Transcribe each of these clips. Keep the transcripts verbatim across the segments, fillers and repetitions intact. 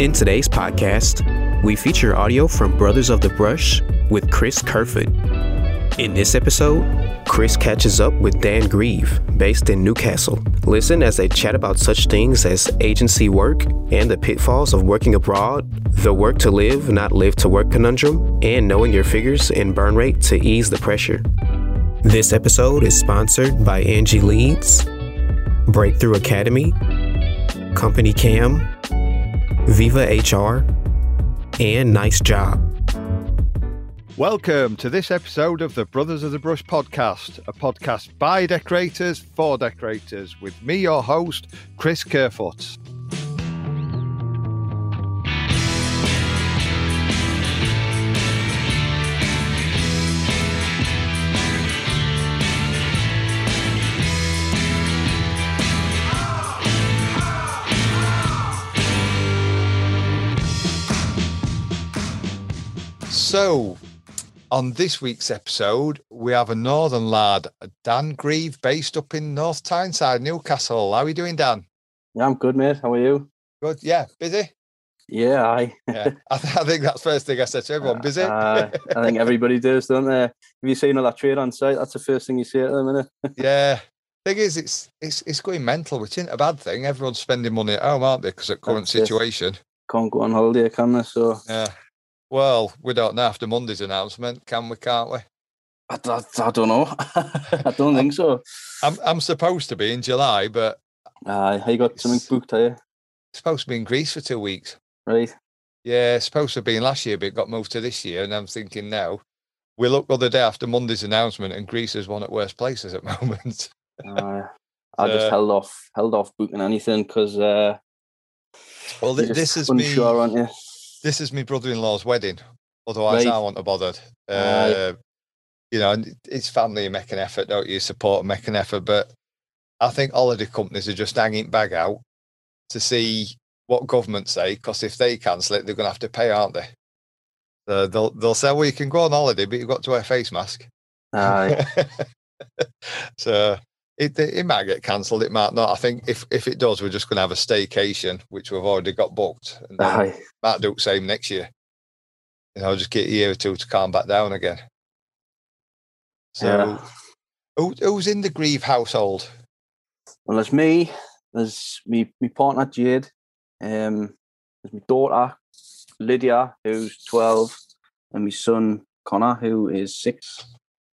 In today's podcast, we feature audio from Brothers of the Brush with Chris Kerfoot. In this episode, Chris catches up with Dan Grieve, based in Newcastle. Listen as they chat about such things as agency work and the pitfalls of working abroad, the work to live, not live to work conundrum, and knowing your figures and burn rate to ease the pressure. This episode is sponsored by Angie Leeds, Breakthrough Academy, Company Cam, Viva H R, and Nice Job. Welcome to this episode of the Brothers of the Brush podcast, a podcast by decorators for decorators, with me, your host, Chris Kerfoot. So, on this week's episode, we have a northern lad, Dan Grieve, based up in North Tyneside, Newcastle. How are you doing, Dan? Yeah, I'm good, mate. How are you? Good, yeah. Busy? Yeah, aye. yeah. I, th- I think that's the first thing I said to everyone, busy? uh, I think everybody does, don't they? Have you seen all that trade on site? That's the first thing you see at the minute. yeah. Thing is, it's, it's it's going mental, which isn't a bad thing. Everyone's spending money at home, aren't they? Because of the current that's situation. It. Can't go on holiday, can they? So... Yeah. Well, we don't know after Monday's announcement, can we, can't we? I, I, I don't know. I don't think so. I'm I'm supposed to be in July, but... Uh, you got something booked, are you? Supposed to be in Greece for two weeks. Right. Yeah, supposed to have been last year, but it got moved to this year, and I'm thinking now, we looked the other day after Monday's announcement, and Greece is one of the worst places at the moment. uh, I so, just held off held off booking anything, because... Uh, well, th- this is me... Unsure, aren't you? This is my brother-in-law's wedding. Otherwise, right. I wouldn't have bothered. Uh, right. You know, it's family make an effort, don't you? Support and make an effort. But I think holiday companies are just hanging bag out to see what government say, because if they cancel it, they're going to have to pay, aren't they? So they'll they'll say, well, you can go on holiday, but you've got to wear a face mask. Aye. so it it might get cancelled. It might not. I think if, if it does, we're just going to have a staycation, which we've already got booked. And aye. Might do the same next year. You know, just get a year or two to calm back down again. So, yeah. who, who's in the Grieve household? Well, there's me. There's me, me partner, Jade. Um, there's my daughter, Lydia, who's twelve. And my son, Connor, who is six.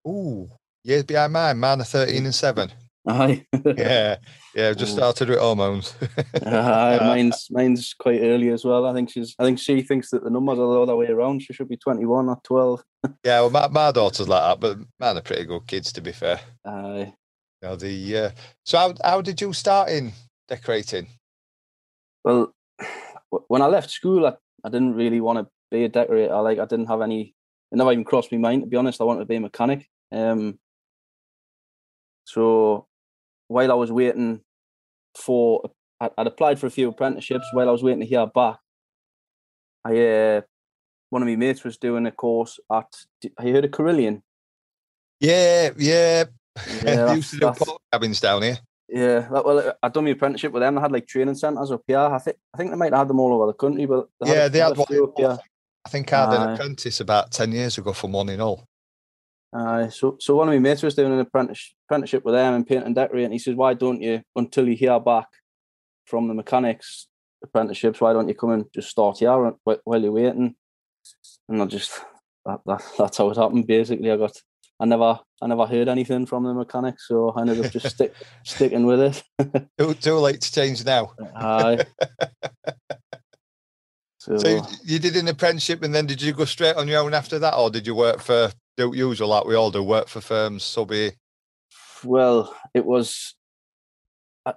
Ooh, years behind mine. Mine are thirteen and seven. Aye. yeah, yeah. I've just started with hormones. uh, mine's mine's quite early as well. I think she's. I think she thinks that the numbers are the other way around. She should be twenty-one or twelve. yeah, well, my, my daughter's like that, but mine are pretty good kids, to be fair. Aye. You know, the uh, so how how did you start in decorating? Well, when I left school, I, I didn't really want to be a decorator. Like I didn't have any. It never even crossed my mind, to be honest. I wanted to be a mechanic. Um. So. While I was waiting for, I'd applied for a few apprenticeships. While I was waiting to hear back, I uh, one of my mates was doing a course at. Have you heard of Carillion? Yeah, yeah. yeah they used to do pole cabins down here. Yeah, that, well, I'd done my apprenticeship with them. They had like training centres up here. I think I think they might have them all over the country, but they yeah, they had one. Up here. I think I had an apprentice about ten years ago from one in all. Uh, so so one of my mates was doing an apprentice, apprenticeship with them in painting and decorating. He says, why don't you, until you hear back from the mechanics apprenticeships, why don't you come and just start here while you're waiting? And I just, that, that that's how it happened, basically. I got, I never I never heard anything from the mechanics, so I ended up just stick, sticking with it. too, too late to change now. Aye. so, so you did an apprenticeship, and then did you go straight on your own after that, or did you work for... usual, like we all do, work for firms, subby? Well, it was, uh,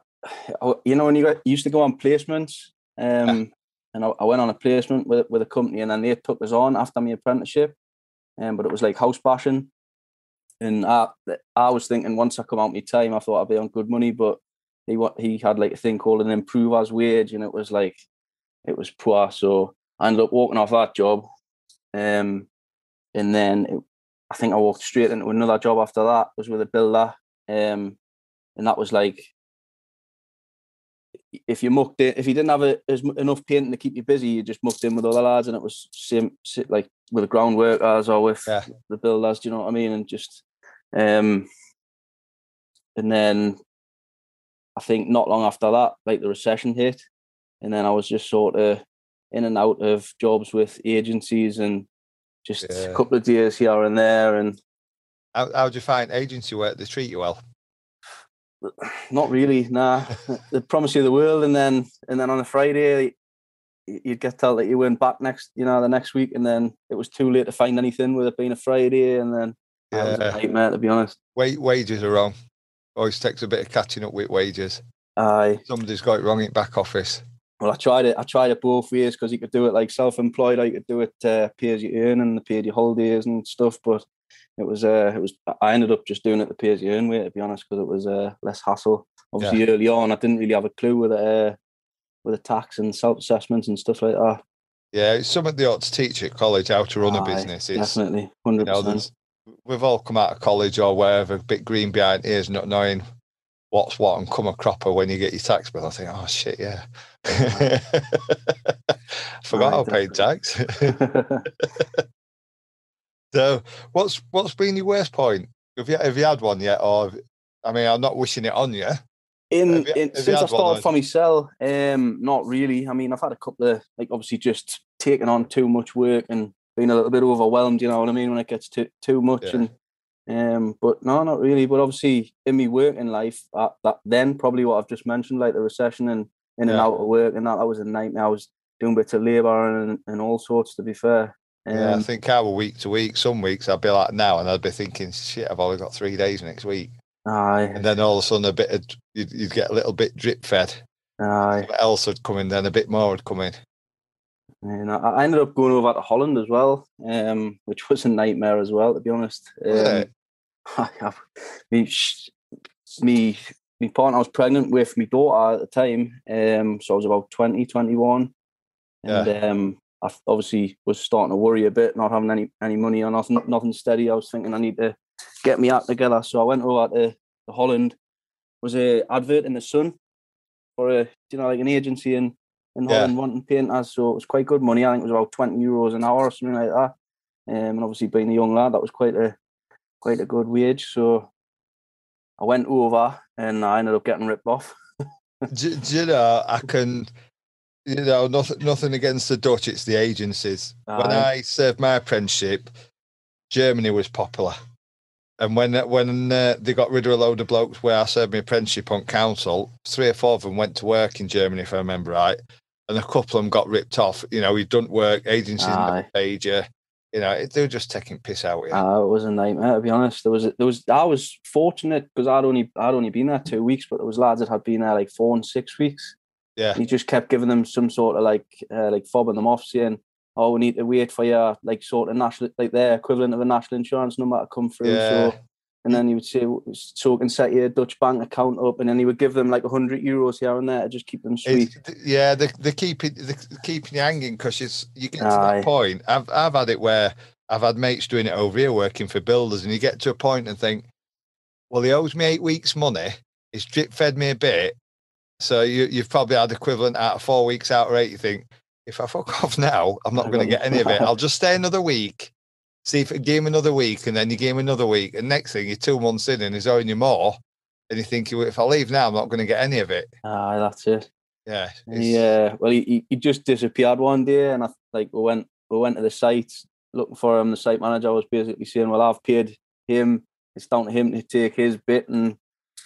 you know, when you got, you used to go on placements, um, and I, I went on a placement with with a company, and then they took us on after my apprenticeship. Um, but it was like house bashing, and I I was thinking once I come out my time, I thought I'd be on good money, but he he had like a thing called an improver's wage, and it was like it was poor. So I ended up walking off that job, um, and then it, I think I walked straight into another job after that. It was with a builder, um, and that was like, if you mucked in, if you didn't have a, as, enough painting to keep you busy, you just mucked in with other lads, and it was same like with the ground workers or with yeah. the builders. Do you know what I mean? And just, um, and then I think not long after that, like the recession hit, and then I was just sort of in and out of jobs with agencies and just yeah. a couple of days here and there. And how how'd you find agency work? They treat you well? Not really, nah. They promise you the world, and then and then on a Friday, you'd get told that you weren't back next, you know, the next week, and then it was too late to find anything with it being a Friday, and then yeah. it was a nightmare, to be honest. Wait, wages are wrong. Always takes a bit of catching up with wages. Aye, somebody's got it wrong in back office. Well, I tried it. I tried it both ways, because you could do it like self-employed, or you could do it uh, pay as you earn and pay your holidays and stuff, but. It was, uh, it was. I ended up just doing it the pay as you earn way, to be honest, because it was uh, less hassle. Obviously, yeah. early on, I didn't really have a clue with the, uh, with the tax and self assessments and stuff like that. Yeah, it's something they ought to teach at college, how to run Aye, a business. It's, definitely, hundred you know, percent. We've all come out of college or wherever, a bit green behind ears, not knowing what's what, and come a cropper when you get your tax bill. I think, oh shit, yeah, I forgot Aye, I paid tax. So what's what's been your worst point? Have you have you had one yet? Or have, I mean, I'm not wishing it on you. In, have you, in have since you I started for myself, um, not really. I mean, I've had a couple of like obviously just taking on too much work and being a little bit overwhelmed. You know what I mean? When it gets too too much, yeah. and um, but no, not really. But obviously, in my working life, I, that then probably what I've just mentioned, like the recession and in yeah. and out of work, and that that was a nightmare. I was doing bits of labour and and all sorts. To be fair. Um, yeah, I think I were week to week. Some weeks I'd be like now, and I'd be thinking, "Shit, I've only got three days next week." Aye. And then all of a sudden, a bit of you'd, you'd get a little bit drip fed. Aye. Something else would come in, then a bit more would come in. And I, I ended up going over to Holland as well, um, which was a nightmare as well, to be honest. Um, yeah. I, I, me, me, me partner. I was pregnant with my daughter at the time, um, so I was about twenty, twenty-one, and yeah. um. I obviously was starting to worry a bit, not having any, any money or nothing, nothing steady. I was thinking I need to get me out together. So I went over to, to Holland. It was an advert in the Sun for a, you know, like an agency in, in Holland yeah. wanting painters. So it was quite good money. I think it was about twenty euros an hour or something like that. Um, and obviously being a young lad, that was quite a quite a good wage. So I went over and I ended up getting ripped off. do, do you know, I can... You know, nothing, nothing against the Dutch, it's the agencies. Aye. When I served my apprenticeship, Germany was popular. And when when uh, they got rid of a load of blokes where I served my apprenticeship on council, three or four of them went to work in Germany, if I remember right. And a couple of them got ripped off. You know, we don't work, agencies never paid you. You know, they were just taking piss out of you. Uh, it was a nightmare, to be honest. There was, there was, I was fortunate because I'd only, I'd only been there two weeks, but there was lads that had been there like four and six weeks. Yeah, he just kept giving them some sort of like, uh, like fobbing them off, saying, "Oh, we need to wait for your like sort of national, like their equivalent of a national insurance number to come through." Yeah. So, and then he would say, "So can set your Dutch bank account up," and then he would give them like a hundred euros here and there to just keep them sweet. It's, yeah, they they keep it, they keep you hanging because it's you get to Aye. That point. I've I've had it where I've had mates doing it over here working for builders, and you get to a point and think, "Well, he owes me eight weeks' money. He's drip fed me a bit." So you, you've probably had equivalent out of four weeks out or eight. You think, if I fuck off now, I'm not going to get any of it. I'll just stay another week, see if it game another week, and then you game another week. And next thing, you're two months in and he's owing you more. And you think, if I leave now, I'm not going to get any of it. Ah, uh, that's it. Yeah. Yeah. Well, he, he just disappeared one day, and I like we went we went to the site looking for him. The site manager was basically saying, "Well, I've paid him. It's down to him to take his bit and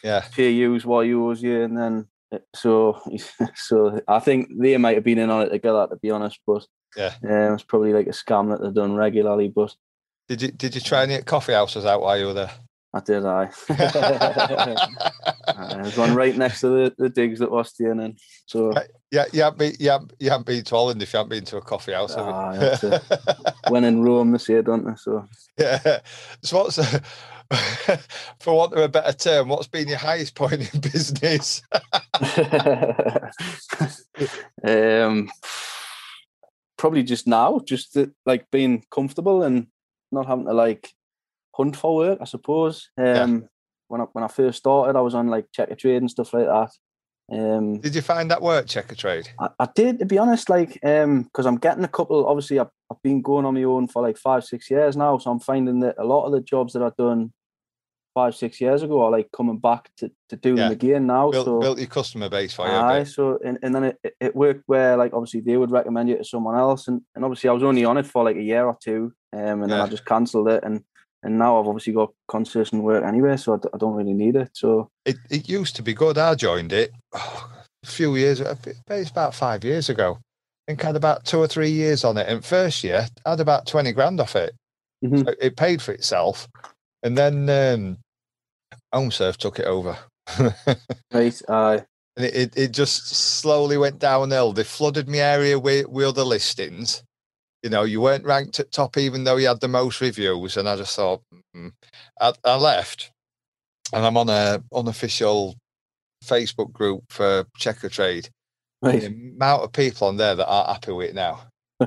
yeah, pay you what you owe you," and then. So, so I think they might have been in on it together, to be honest. But yeah, um, it's probably like a scam that they've done regularly. But did you did you try any coffee houses out while you were there? I did. I There's one right next to the, the digs that was staying in. So yeah, you haven't been, you haven't, you haven't been to Holland if you haven't been to a coffee house. Ah, have you? When in Rome this year, don't they? So yeah. So what's uh, for want of a better term, what's been your highest point in business? um, probably just now, just to, like being comfortable and not having to like hunt for work, I suppose. Um, yeah. When I, when I first started, I was on like Checkatrade and stuff like that. Um, did you find that work, Checkatrade? I, I did, to be honest, like, because um, I'm getting a couple, obviously I've, I've been going on my own for like five, six years now, so I'm finding that a lot of the jobs that I've done five, six years ago are like coming back to, to do yeah. them again now. Built, so, built your customer base for you. Aye, so, and, and then it, it worked where like obviously they would recommend you to someone else, and, and obviously I was only on it for like a year or two, um, and yeah. then I just cancelled it, and And now I've obviously got consistent work anyway, so I, d- I don't really need it. So it, it used to be good. I joined it oh, a few years ago. It's about five years ago. I think I had about two or three years on it. And first year, I had about twenty grand off it. Mm-hmm. So it paid for itself. And then um, HomeServe took it over. Right. Uh, and it, it, it just slowly went downhill. They flooded my area with, with other listings. You know, you weren't ranked at top, even though you had the most reviews. And I just thought, mm. I, I left, and I'm on a unofficial Facebook group for Checkatrade. Right. The amount of people on there that aren't happy with it now. you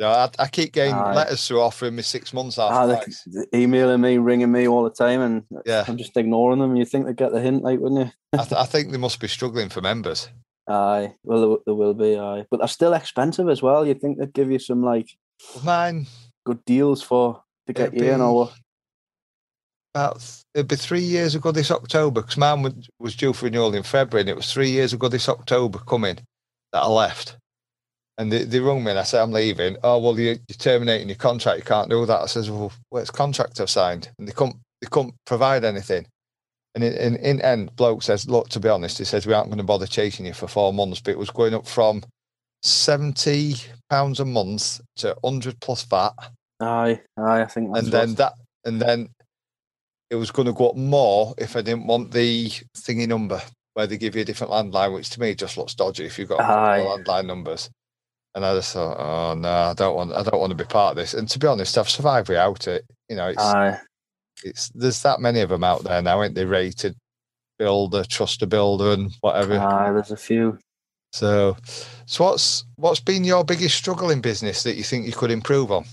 know, I, I keep getting uh, letters through offering me six months after. Uh, they're emailing me, ringing me all the time, and yeah. I'm just ignoring them. You think they get the hint, like, wouldn't you? I, th- I think they must be struggling for members. Aye, well, there will be, aye. But they're still expensive as well. You'd think they'd give you some, like, Mine, good deals for to get you in, or about, it'd be three years ago this October, because mine was due for renewal in February, and it was three years ago this October coming that I left. And they, they rung me, and I said, I'm leaving. Oh, well, you're, you're terminating your contract. You can't do that. I says, well, where's contract I've signed? And they couldn't, they couldn't provide anything. And in, in, in end, bloke says, look, to be honest, he says, we aren't going to bother chasing you for four months, but it was going up from seventy pounds a month to one hundred plus V A T. Aye, aye, I think that's And then that, and then it was going to go up more if I didn't want the thingy number where they give you a different landline, which to me just looks dodgy if you've got landline numbers. And I just thought, oh, no, I don't want, I don't want to be part of this. And to be honest, I've survived without it. You know, it's... Aye. It's, there's that many of them out there now, ain't they? Rated Builder, Trust a Builder, and whatever. Ah, there's a few. So, so what's what's been your biggest struggle in business that you think you could improve on?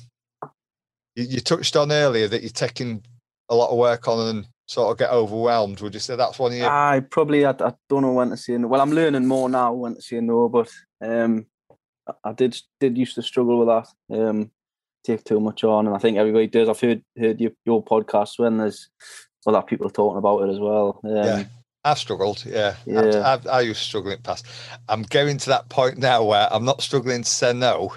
You, you touched on earlier that you're taking a lot of work on and sort of get overwhelmed. Would you say that's one of your? I probably I, I don't know when to say no. Well, I'm learning more now when to say no, but um, I did did used to struggle with that. Um, take too much on, and I think everybody does. I've heard heard your, your podcast when there's other people talking about it as well. Um, yeah, I've struggled. Yeah, yeah. I've, I've, I used to struggle in the past. I'm getting to that point now where I'm not struggling to say no,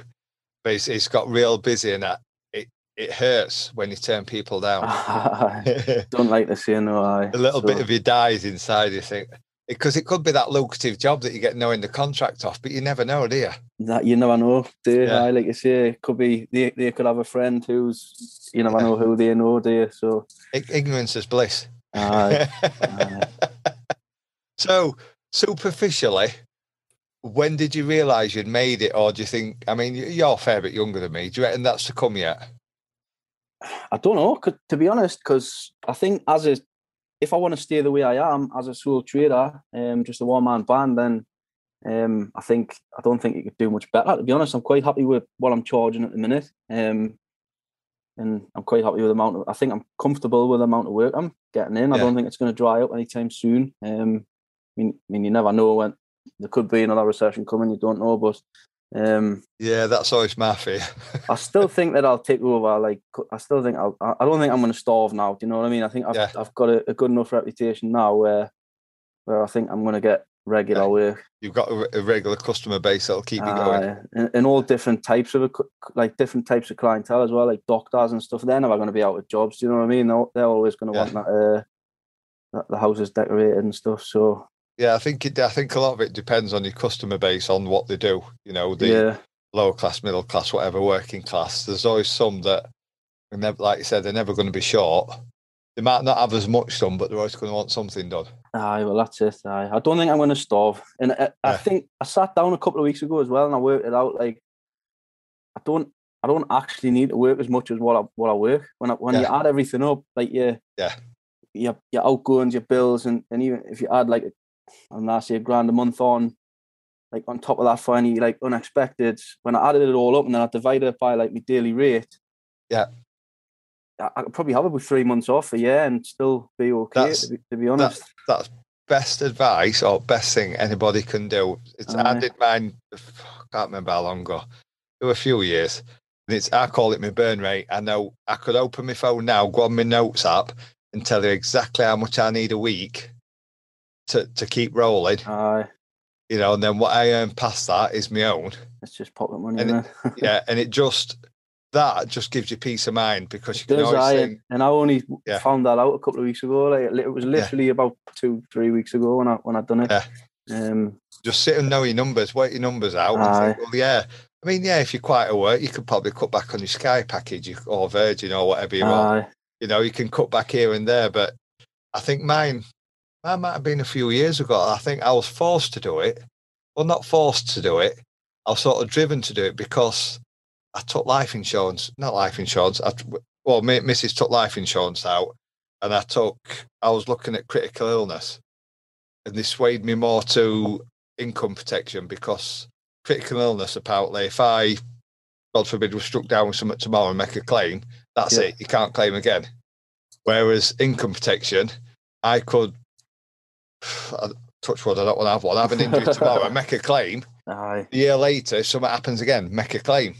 but it's, it's got real busy, and I, it it hurts when you turn people down. I don't like to say no. I, a little so. bit of you dies inside. You think, because it could be that lucrative job that you get knowing the contract off, but you never know, do you? That you never know, do you? Yeah. Like you say, it could be they, they could have a friend who's, you never yeah. know who they know, do you? So ignorance is bliss. Aye. Aye. So superficially, when did you realise you'd made it, or do you think? I mean, you're a fair bit younger than me. Do you reckon that's to come yet? I don't know, to be honest, because I think as a if I want to stay the way I am as a sole trader, um, just a one-man band, then um, I think I don't think you could do much better. To be honest, I'm quite happy with what I'm charging at the minute, um, and I'm quite happy with the amount of, I think I'm comfortable with the amount of work I'm getting in. Yeah. I don't think it's going to dry up anytime soon. Um, I mean, I mean, you never know when there could be another recession coming. You don't know, but um, yeah, that's always my fear. I still think that I'll take over. Like, I still think I'll. I don't think I'm going to starve now. Do you know what I mean? I think I've yeah. I've got a, a good enough reputation now where where I think I'm going to get regular yeah. work. You've got a, a regular customer base that'll keep you going, uh, and, and all different types of like different types of clientele as well, like doctors and stuff. They're never going to be out of jobs. Do you know what I mean? They're, they're always going to yeah. want that, uh, that the house is decorated and stuff. So. Yeah, I think it, I think a lot of it depends on your customer base, on what they do. You know, the yeah. lower class, middle class, whatever, working class. There's always some that, like you said, they're never going to be short. They might not have as much done, but they're always going to want something done. Aye, well, that's it. Aye. I don't think I'm going to starve. And I, I yeah. think I sat down a couple of weeks ago as well, and I worked it out. Like, I don't, I don't actually need to work as much as what I what I work. When I, when yeah. you add everything up, like your yeah, your your outgoings, your bills, and, and even if you add like, I'm not say a grand a month on, like on top of that for any like unexpected. When I added it all up and then I divided it by like my daily rate. Yeah. I could probably have about three months off a year and still be okay, that's, to, be, to be honest. That, that's best advice or best thing anybody can do. It's uh, I did mine, I can't remember how long ago, it was a few years. And it's I call it my burn rate. I know I could open my phone now, go on my notes app and tell you exactly how much I need a week to, to keep rolling. Uh, you know, and then what I earn past that is my own. It's just pocket money. And it, yeah, and it just... That just gives you peace of mind because you can always I, think, and I only yeah. found that out a couple of weeks ago. Like it was literally yeah. about two, three weeks ago when I when I done it. Yeah. Um, just sit and know your numbers, work your numbers out, aye. and think, well, yeah. I mean, yeah, if you're quite aware, you could probably cut back on your Sky package or Virgin or whatever you want. You know, you can cut back here and there. But I think mine, mine might have been a few years ago. I think I was forced to do it. Well, not forced to do it. I was sort of driven to do it because. I took life insurance, not life insurance. I, well, Missus took life insurance out, and I took. I was looking at critical illness, and they swayed me more to income protection because critical illness apparently, if I, God forbid, was struck down with something tomorrow and make a claim, that's yeah. it. You can't claim again. Whereas income protection, I could. I, touch wood, I don't want to have one. I have an injury tomorrow, and make a claim. Aye. A year later, if something happens again, make a claim.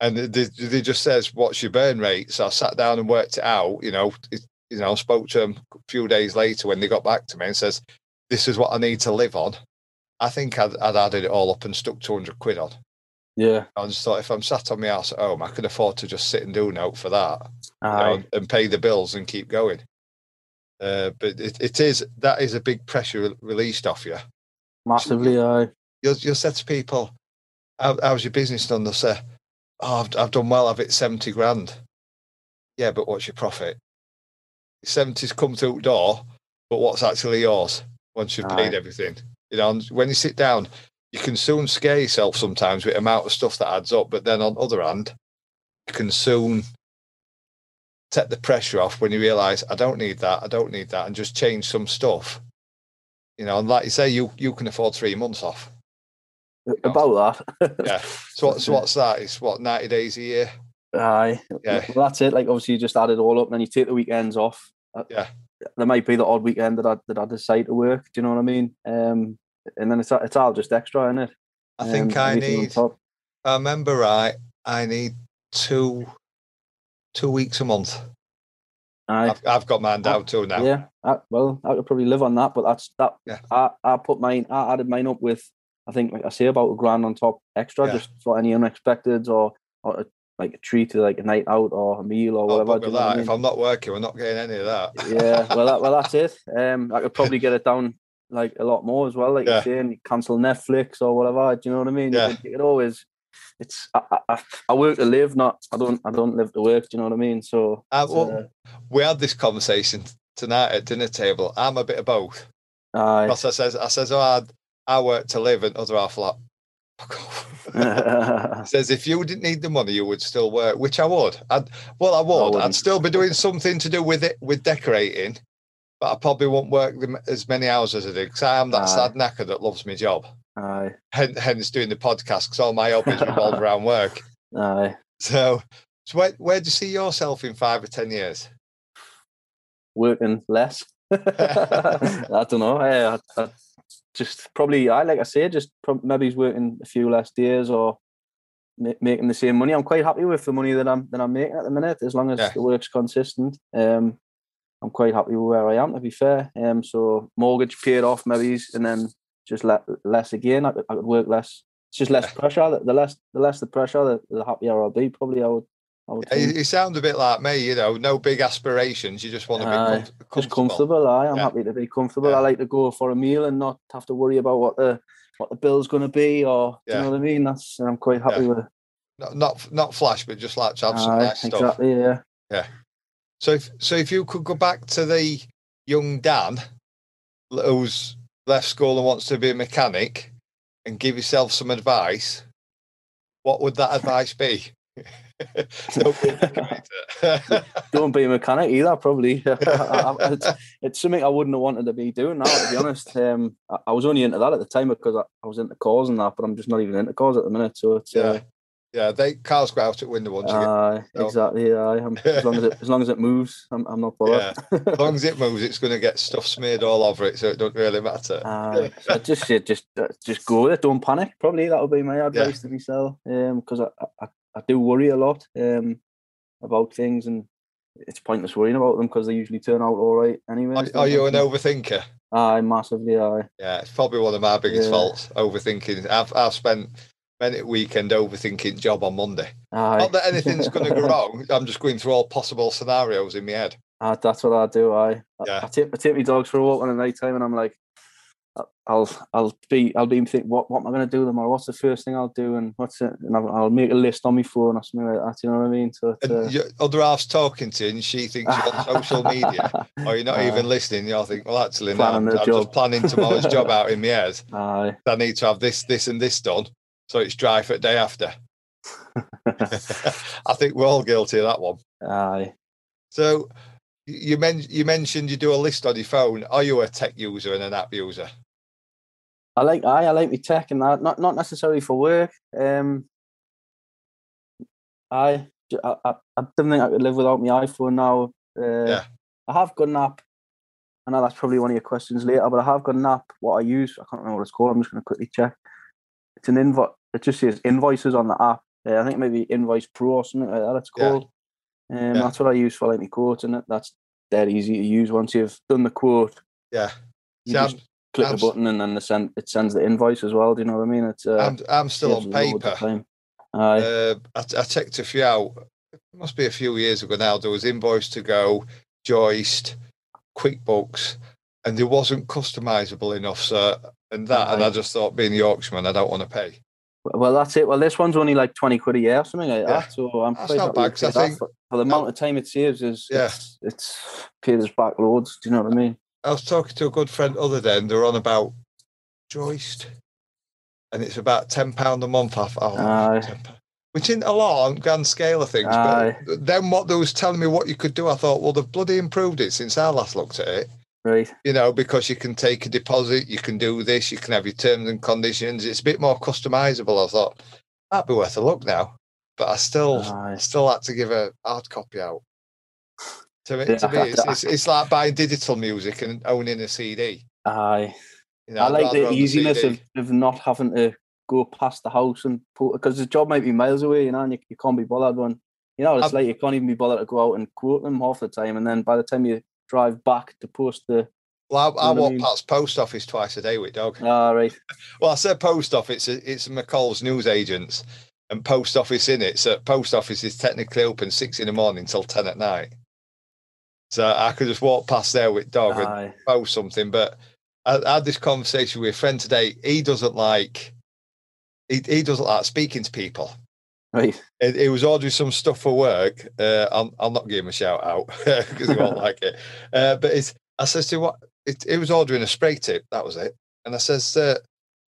And they, they just says, what's your burn rate? So I sat down and worked it out, you know, it, you know, spoke to them a few days later when they got back to me and says, this is what I need to live on. I think I'd, I'd added it all up and stuck two hundred quid on. Yeah. I just thought if I'm sat on my house at home, I could afford to just sit and do note for that, you know, and, and pay the bills and keep going. Uh, but it, it is, that is a big pressure released off you. Massively. So I... You'll, you'll say to people, How, how's your business done? They'll say, oh, I've, I've done well, I've hit seventy grand. Yeah, but what's your profit? seventy's come through the door, but what's actually yours once you've Aye. paid everything? You know, and when you sit down, you can soon scare yourself sometimes with the amount of stuff that adds up. But then on the other hand, you can soon take the pressure off when you realise, I don't need that, I don't need that, and just change some stuff. You know, and like you say, you, you can afford three months off. About that, yeah. So what's so what's that? It's what ninety days a year. Aye, yeah. Well, that's it. Like obviously, you just add it all up, and then you take the weekends off. Yeah, there might be the odd weekend that I that I decide to work. Do you know what I mean? Um, and then it's it's all just extra, isn't it? I um, think I need. I remember right. I need two two weeks a month. Aye. I've, I've got mine down too now. Yeah. I, well, I could probably live on that, but that's that. Yeah. I I put mine. I added mine up with. I think, like I say, about a grand on top extra yeah. just for any unexpected or, or a, like a treat to like a night out or a meal or oh, whatever. You know what I mean? If I'm not working, we're not getting any of that. yeah, well, that, well, that's it. Um, I could probably get it down like a lot more as well. Like yeah. you're saying, you cancel Netflix or whatever. Do you know what I mean? Yeah. It, it always, it's I, I, I work to live, not I don't I don't live to work. Do you know what I mean? So uh, well, uh, we had this conversation tonight at dinner table. I'm a bit of both. Aye. Plus I says I says oh. I'd, I work to live and other half like, fuck off. He says, if you didn't need the money, you would still work, which I would. I'd, well, I would. I I'd still be doing something to do with it, with decorating, but I probably won't work as many hours as I do because I am that Aye. sad knacker that loves my job. Aye. Hence, hence doing the podcast because all my hobbies revolve around work. Aye. So, so where, where do you see yourself in five or ten years? Working less. I don't know. I, I, I, Just probably, I like I say, just maybe he's working a few less days or ma- making the same money. I'm quite happy with the money that I'm that I'm making at the minute, as long as yeah. the work's consistent. Um, I'm quite happy with where I am, to be fair. Um, so mortgage paid off, maybe, and then just le- less again. I could, I could work less. It's just less yeah. pressure. The less, the less the pressure, the, the happier I'll be. Probably, I would. I would yeah, you sound a bit like me, you know. No big aspirations. You just want to be com- comfortable. Just comfortable. Aye. I'm yeah. happy to be comfortable. Yeah. I like to go for a meal and not have to worry about what the what the bill's going to be, or yeah. do you know what I mean. That's I'm quite happy yeah. with. Not, not not flash, but just like to have some nice stuff. Exactly. Yeah. Yeah. So if, so if you could go back to the young Dan who's left school and wants to be a mechanic and give yourself some advice, what would that advice be? Don't, be a Don't be a mechanic either, probably. it's, it's something I wouldn't have wanted to be doing now, to be honest. Um, I, I was only into that at the time because I, I was into cars and that, but I'm just not even into cars at the minute. So it's... Yeah. Uh, Yeah, they cars go out at window once again. Uh, so. Exactly. Yeah, I'm, as long as it as long as it moves, I'm, I'm not bothered. Yeah. As long as it moves, it's going to get stuff smeared all over it, so it doesn't really matter. Uh, so just just just go with it. Don't panic. Probably that would be my advice yeah. to myself, um, because I, I I do worry a lot um about things, and it's pointless worrying about them because they usually turn out all right anyway. Are, are you an overthinker? I uh, massively. I. Uh, yeah, it's probably one of my biggest yeah. faults. Overthinking. I've I've spent. Minute weekend overthinking job on Monday. Aye. Not that anything's going to go wrong. I'm just going through all possible scenarios in my head. Uh, that's what I do. I yeah. I, I take I take my dogs for a walk on a night time, and I'm like, I'll I'll be I'll be thinking, what what am I going to do tomorrow? What's the first thing I'll do? And what's it? And I'll, I'll make a list on my phone or something like that. You know what I mean? So it's, uh... and your other half's talking to you, and she thinks you're on social media, or you're not uh, even listening. You're thinking, well, actually, no, I'm, I'm just planning tomorrow's job out in my head. Aye. I need to have this, this, and this done. So it's dry for the day after. I think we're all guilty of that one. Aye. So you, men- you mentioned you do a list on your phone. Are you a tech user and an app user? I like I, I like my tech and that. Not not necessarily for work. Um, I, I, I, I don't think I could live without my iPhone now. Uh, yeah. I have got an app. I know that's probably one of your questions later, but I have got an app. What I use, I can't remember what it's called. I'm just going to quickly check. It's an invoice. It just says invoices on the app. Yeah, I think maybe Invoice Pro or something like that. It's called. Yeah. Um, yeah. That's what I use for like my quotes, and that's dead easy to use once you've done the quote. Yeah. You See, just I'm, click I'm, the button, and then the send, it sends the invoice as well. Do you know what I mean? It's. Uh, I'm, I'm still on paper. Uh, I, I checked a few out. It must be a few years ago now. There was Invoice to Go, Joist, QuickBooks, and it wasn't customizable enough. So. And that, right. and I just thought, being the Yorkshireman, I don't want to pay. Well, that's it. Well, this one's only like twenty quid a year, or something like yeah. that. So I'm that's not bad. I think for the amount no. of time it saves, is yeah. it's, it's paid us back loads. Do you know what I mean? I was talking to a good friend other day, and they're on about Joist, and it's about ten pound a month off. Oh, uh, which isn't a lot on grand scale of things. Uh, but then what they was telling me what you could do, I thought, well, they've bloody improved it since I last looked at it. Right. You know, because you can take a deposit, you can do this, you can have your terms and conditions. It's a bit more customizable. I thought that'd be worth a look now, but I still nice. still had to give a hard copy out. To me, yeah, to me it's, it's, it's like buying digital music and owning a C D. Aye, you know, I like the easiness of, of not having to go past the house and put, because the job might be miles away, you know, and you, you can't be bothered when you know it's I've, like you can't even be bothered to go out and quote them half the time, and then by the time you drive back to post the. Well, I, I walk past post office twice a day with dog. Ah, right. Well, I said post office. It's, it's McCall's news agents and post office in it. So post office is technically open six in the morning till ten at night. So I could just walk past there with dog Aye. and post something. But I, I had this conversation with a friend today. He doesn't like. He he doesn't like speaking to people. Right. It, it was ordering some stuff for work. Uh, I'll, I'll not give him a shout out because he won't like it. Uh, but it's, I says to him, what it, it was ordering a spray tip. That was it. And I says, uh,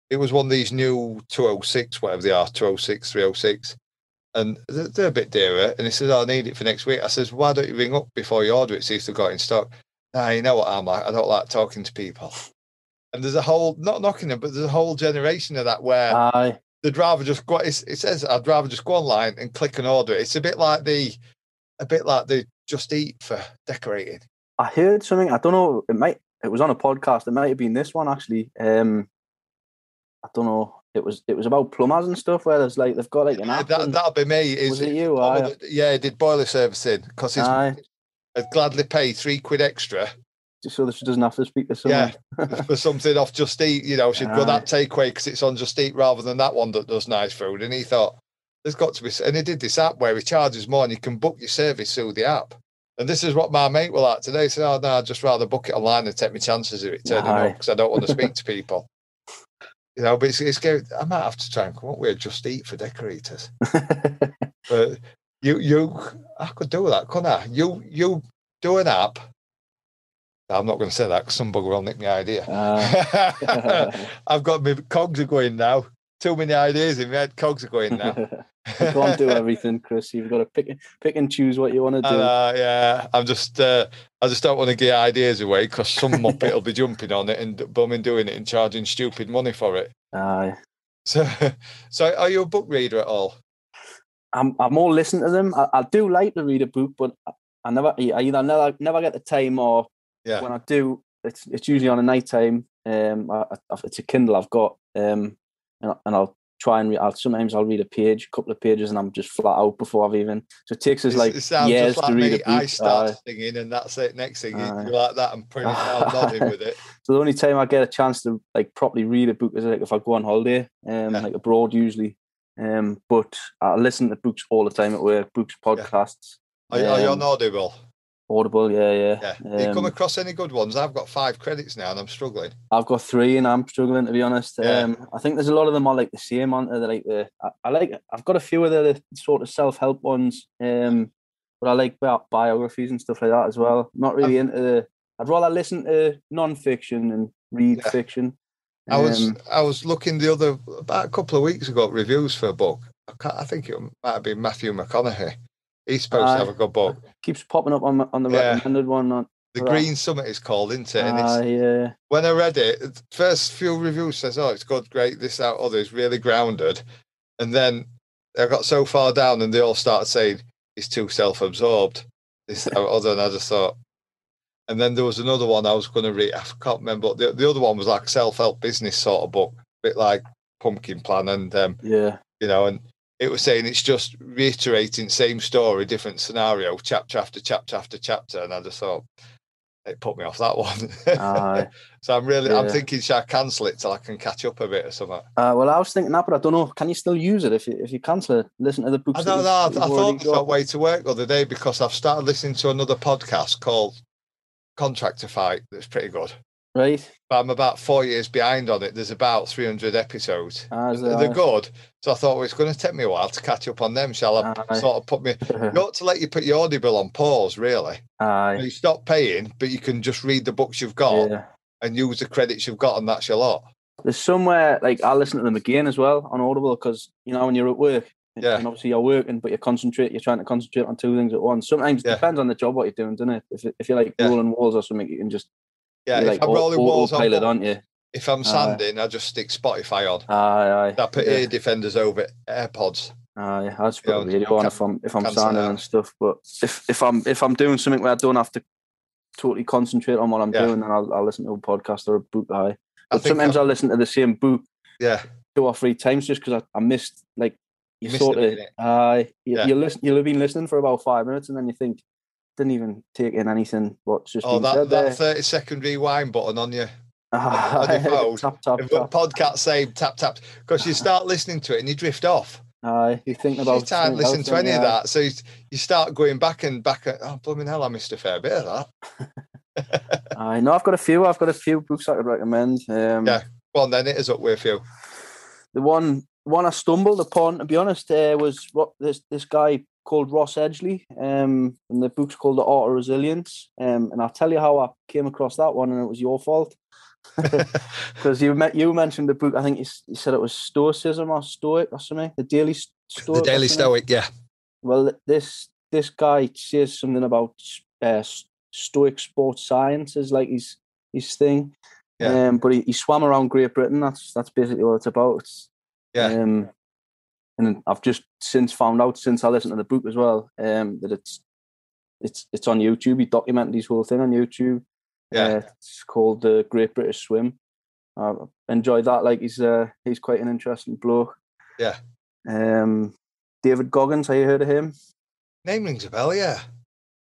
it was one of these new two oh six, whatever they are, two oh six, three oh six. And they're, they're a bit dearer. And he says, oh, I need it for next week. I says, why don't you ring up before you order it? See if they've got it in stock. Nah, you know what I'm like. I don't like talking to people. And there's a whole, not knocking them, but there's a whole generation of that where. Aye. I'd rather just go. It says I'd rather just go online and click and order it. It's a bit like the, a bit like the Just Eat for decorating. I heard something. I don't know. It might. It was on a podcast. It might have been this one actually. Um, I don't know. It was. It was about plumbers and stuff. Where there's like they've got like an app. That, that'll be me. Is was it, it you? I, the, yeah, he did boiler servicing because I'd gladly pay three quid extra. So that she doesn't have to speak to someone. Yeah, for something off Just Eat, you know, she'd Aye. go that takeaway because it's on Just Eat rather than that one that does nice food. And he thought, there's got to be, and he did this app where he charges more and you can book your service through the app. And this is what my mate was like today. He said, oh, no, I'd just rather book it online and take my chances of it turning Aye. up because I don't want to speak to people. You know, but it's, it's scary. I might have to try and come up with Just Eat for decorators. But you, you, I could do that, couldn't I? You, you do an app. I'm not going to say that because some bugger will nick my idea. Uh. I've got my cogs are going now. Too many ideas in my head. Cogs are going now. You can't do everything, Chris. You've got to pick, pick and choose what you want to do. Uh, yeah, I'm just. Uh, I just don't want to get ideas away because some muppet will be jumping on it and bumming doing it and charging stupid money for it. Aye. Uh. So, so are you a book reader at all? I'm. I'm all listening to them. I, I do like to read a book, but I never. I either never never get the time or. Yeah. When I do, it's it's usually on a night time. Um, I, I, it's a Kindle I've got, um, and, I, and I'll try and read. I'll, sometimes I'll read a page, a couple of pages, and I'm just flat out before I've even. So it takes us it, like it years like to read. Me. A book. I start uh, singing, and that's it. Next thing uh, you like that, I'm pretty much nodding with it. So the only time I get a chance to like properly read a book is like if I go on holiday, um, yeah. like abroad usually. Um, but I listen to books all the time at work, books, podcasts. Yeah. Are, um, are you on Audible? Audible, yeah, yeah. yeah. Um, Have you come across any good ones? I've got five credits now and I'm struggling. I've got three and I'm struggling, to be honest. Yeah. Um, I think there's a lot of them are like the same, aren't they? They're like the, I, I like, I've got a few of the sort of self-help ones, um, but I like bi- biographies and stuff like that as well. I'm not really I've, into the, I'd rather listen to non-fiction and read yeah. fiction. Um, I was I was looking the other, about a couple of weeks ago, reviews for a book. I, can't, I think it might have been Matthew McConaughey. He's supposed uh, to have a good book. Keeps popping up on on the yeah. recommended one. On, the Green that. Summit is called, isn't it? And uh, it's, yeah. When I read it, the first few reviews says, "Oh, it's good, great, this, that, other, it's really grounded." And then I got so far down, and they all started saying it's too self-absorbed, this, that, other, and I just thought. And then there was another one I was going to read. I can't remember. The the other one was like self-help business sort of book, a bit like Pumpkin Plan, and um, yeah, you know, and. It was saying it's just reiterating same story, different scenario, chapter after chapter after chapter, and I just thought it put me off that one. Uh, so I'm really, yeah. I'm thinking, should I cancel it till I can catch up a bit or something? Uh, well, I was thinking that, but I don't know. Can you still use it if you, if you cancel it? Listen to the books. I don't know. I, I thought that way to work the other day because I've started listening to another podcast called Contractor Fight. That's pretty good. Right. But I'm about four years behind on it. There's about three hundred episodes. Ah, They're right? good. So I thought, well, it's going to take me a while to catch up on them. Shall I Aye. sort of put me... Not to let you put your Audible on pause, really. Aye. You stop paying, but you can just read the books you've got yeah. and use the credits you've got, and that's your lot. There's somewhere, like, I listen to them again as well on Audible because, you know, when you're at work, yeah. and obviously you're working, but you're concentrate. You're trying to concentrate on two things at once. Sometimes it yeah. depends on the job, what you're doing, doesn't it? If, if you're, like, yeah. rolling walls or something, you can just... Yeah, if, like I'm all, walls all pilot, on, you? if I'm rolling walls on, if I'm sanding, I just stick Spotify on. Aye, aye. I put yeah. ear defenders over AirPods. Aye, I just put the radio on if I'm if I'm sanding and stuff. But if, if I'm if I'm doing something where I don't have to totally concentrate on what I'm yeah. doing, then I'll, I'll listen to a podcast or a book. Aye, but I sometimes I listen to the same book. Yeah, two or three times just because I, I missed like you, you sort of. Aye, you, yeah. you listen. You'll have been listening for about five minutes, and then you think. Didn't even take in anything. What's just oh, that, that thirty second rewind button on your on your phone. Tap, tap, if tap. Podcast save tap tap because you start listening to it and you drift off. Aye, you think about you can't listen to any yeah. of that, so you, you start going back and back. At, oh, blooming hell! I missed a fair bit of that. I know. I've got a few. I've got a few books I could recommend. Um, yeah, go on then. It is up with you. The one one I stumbled upon, to be honest, uh, was what this this guy. Called Ross Edgley, um, and the book's called The Art of Resilience. Um, and I'll tell you how I came across that one, and it was your fault because you met, you mentioned the book. I think you, you said it was Stoicism or Stoic or something. The Daily Stoic. The Daily Stoic, yeah. Well, this this guy says something about uh, Stoic sports science is like his his thing. Yeah. Um, but he, he swam around Great Britain. That's that's basically what it's about. It's, yeah. Um, And I've just since found out, since I listened to the book as well, um, that it's it's it's on YouTube. He documented his whole thing on YouTube. Yeah, uh, it's called The Great British Swim. I uh, enjoyed that. Like he's uh, he's quite an interesting bloke. Yeah. Um, David Goggins, have you heard of him? Name rings a bell, yeah.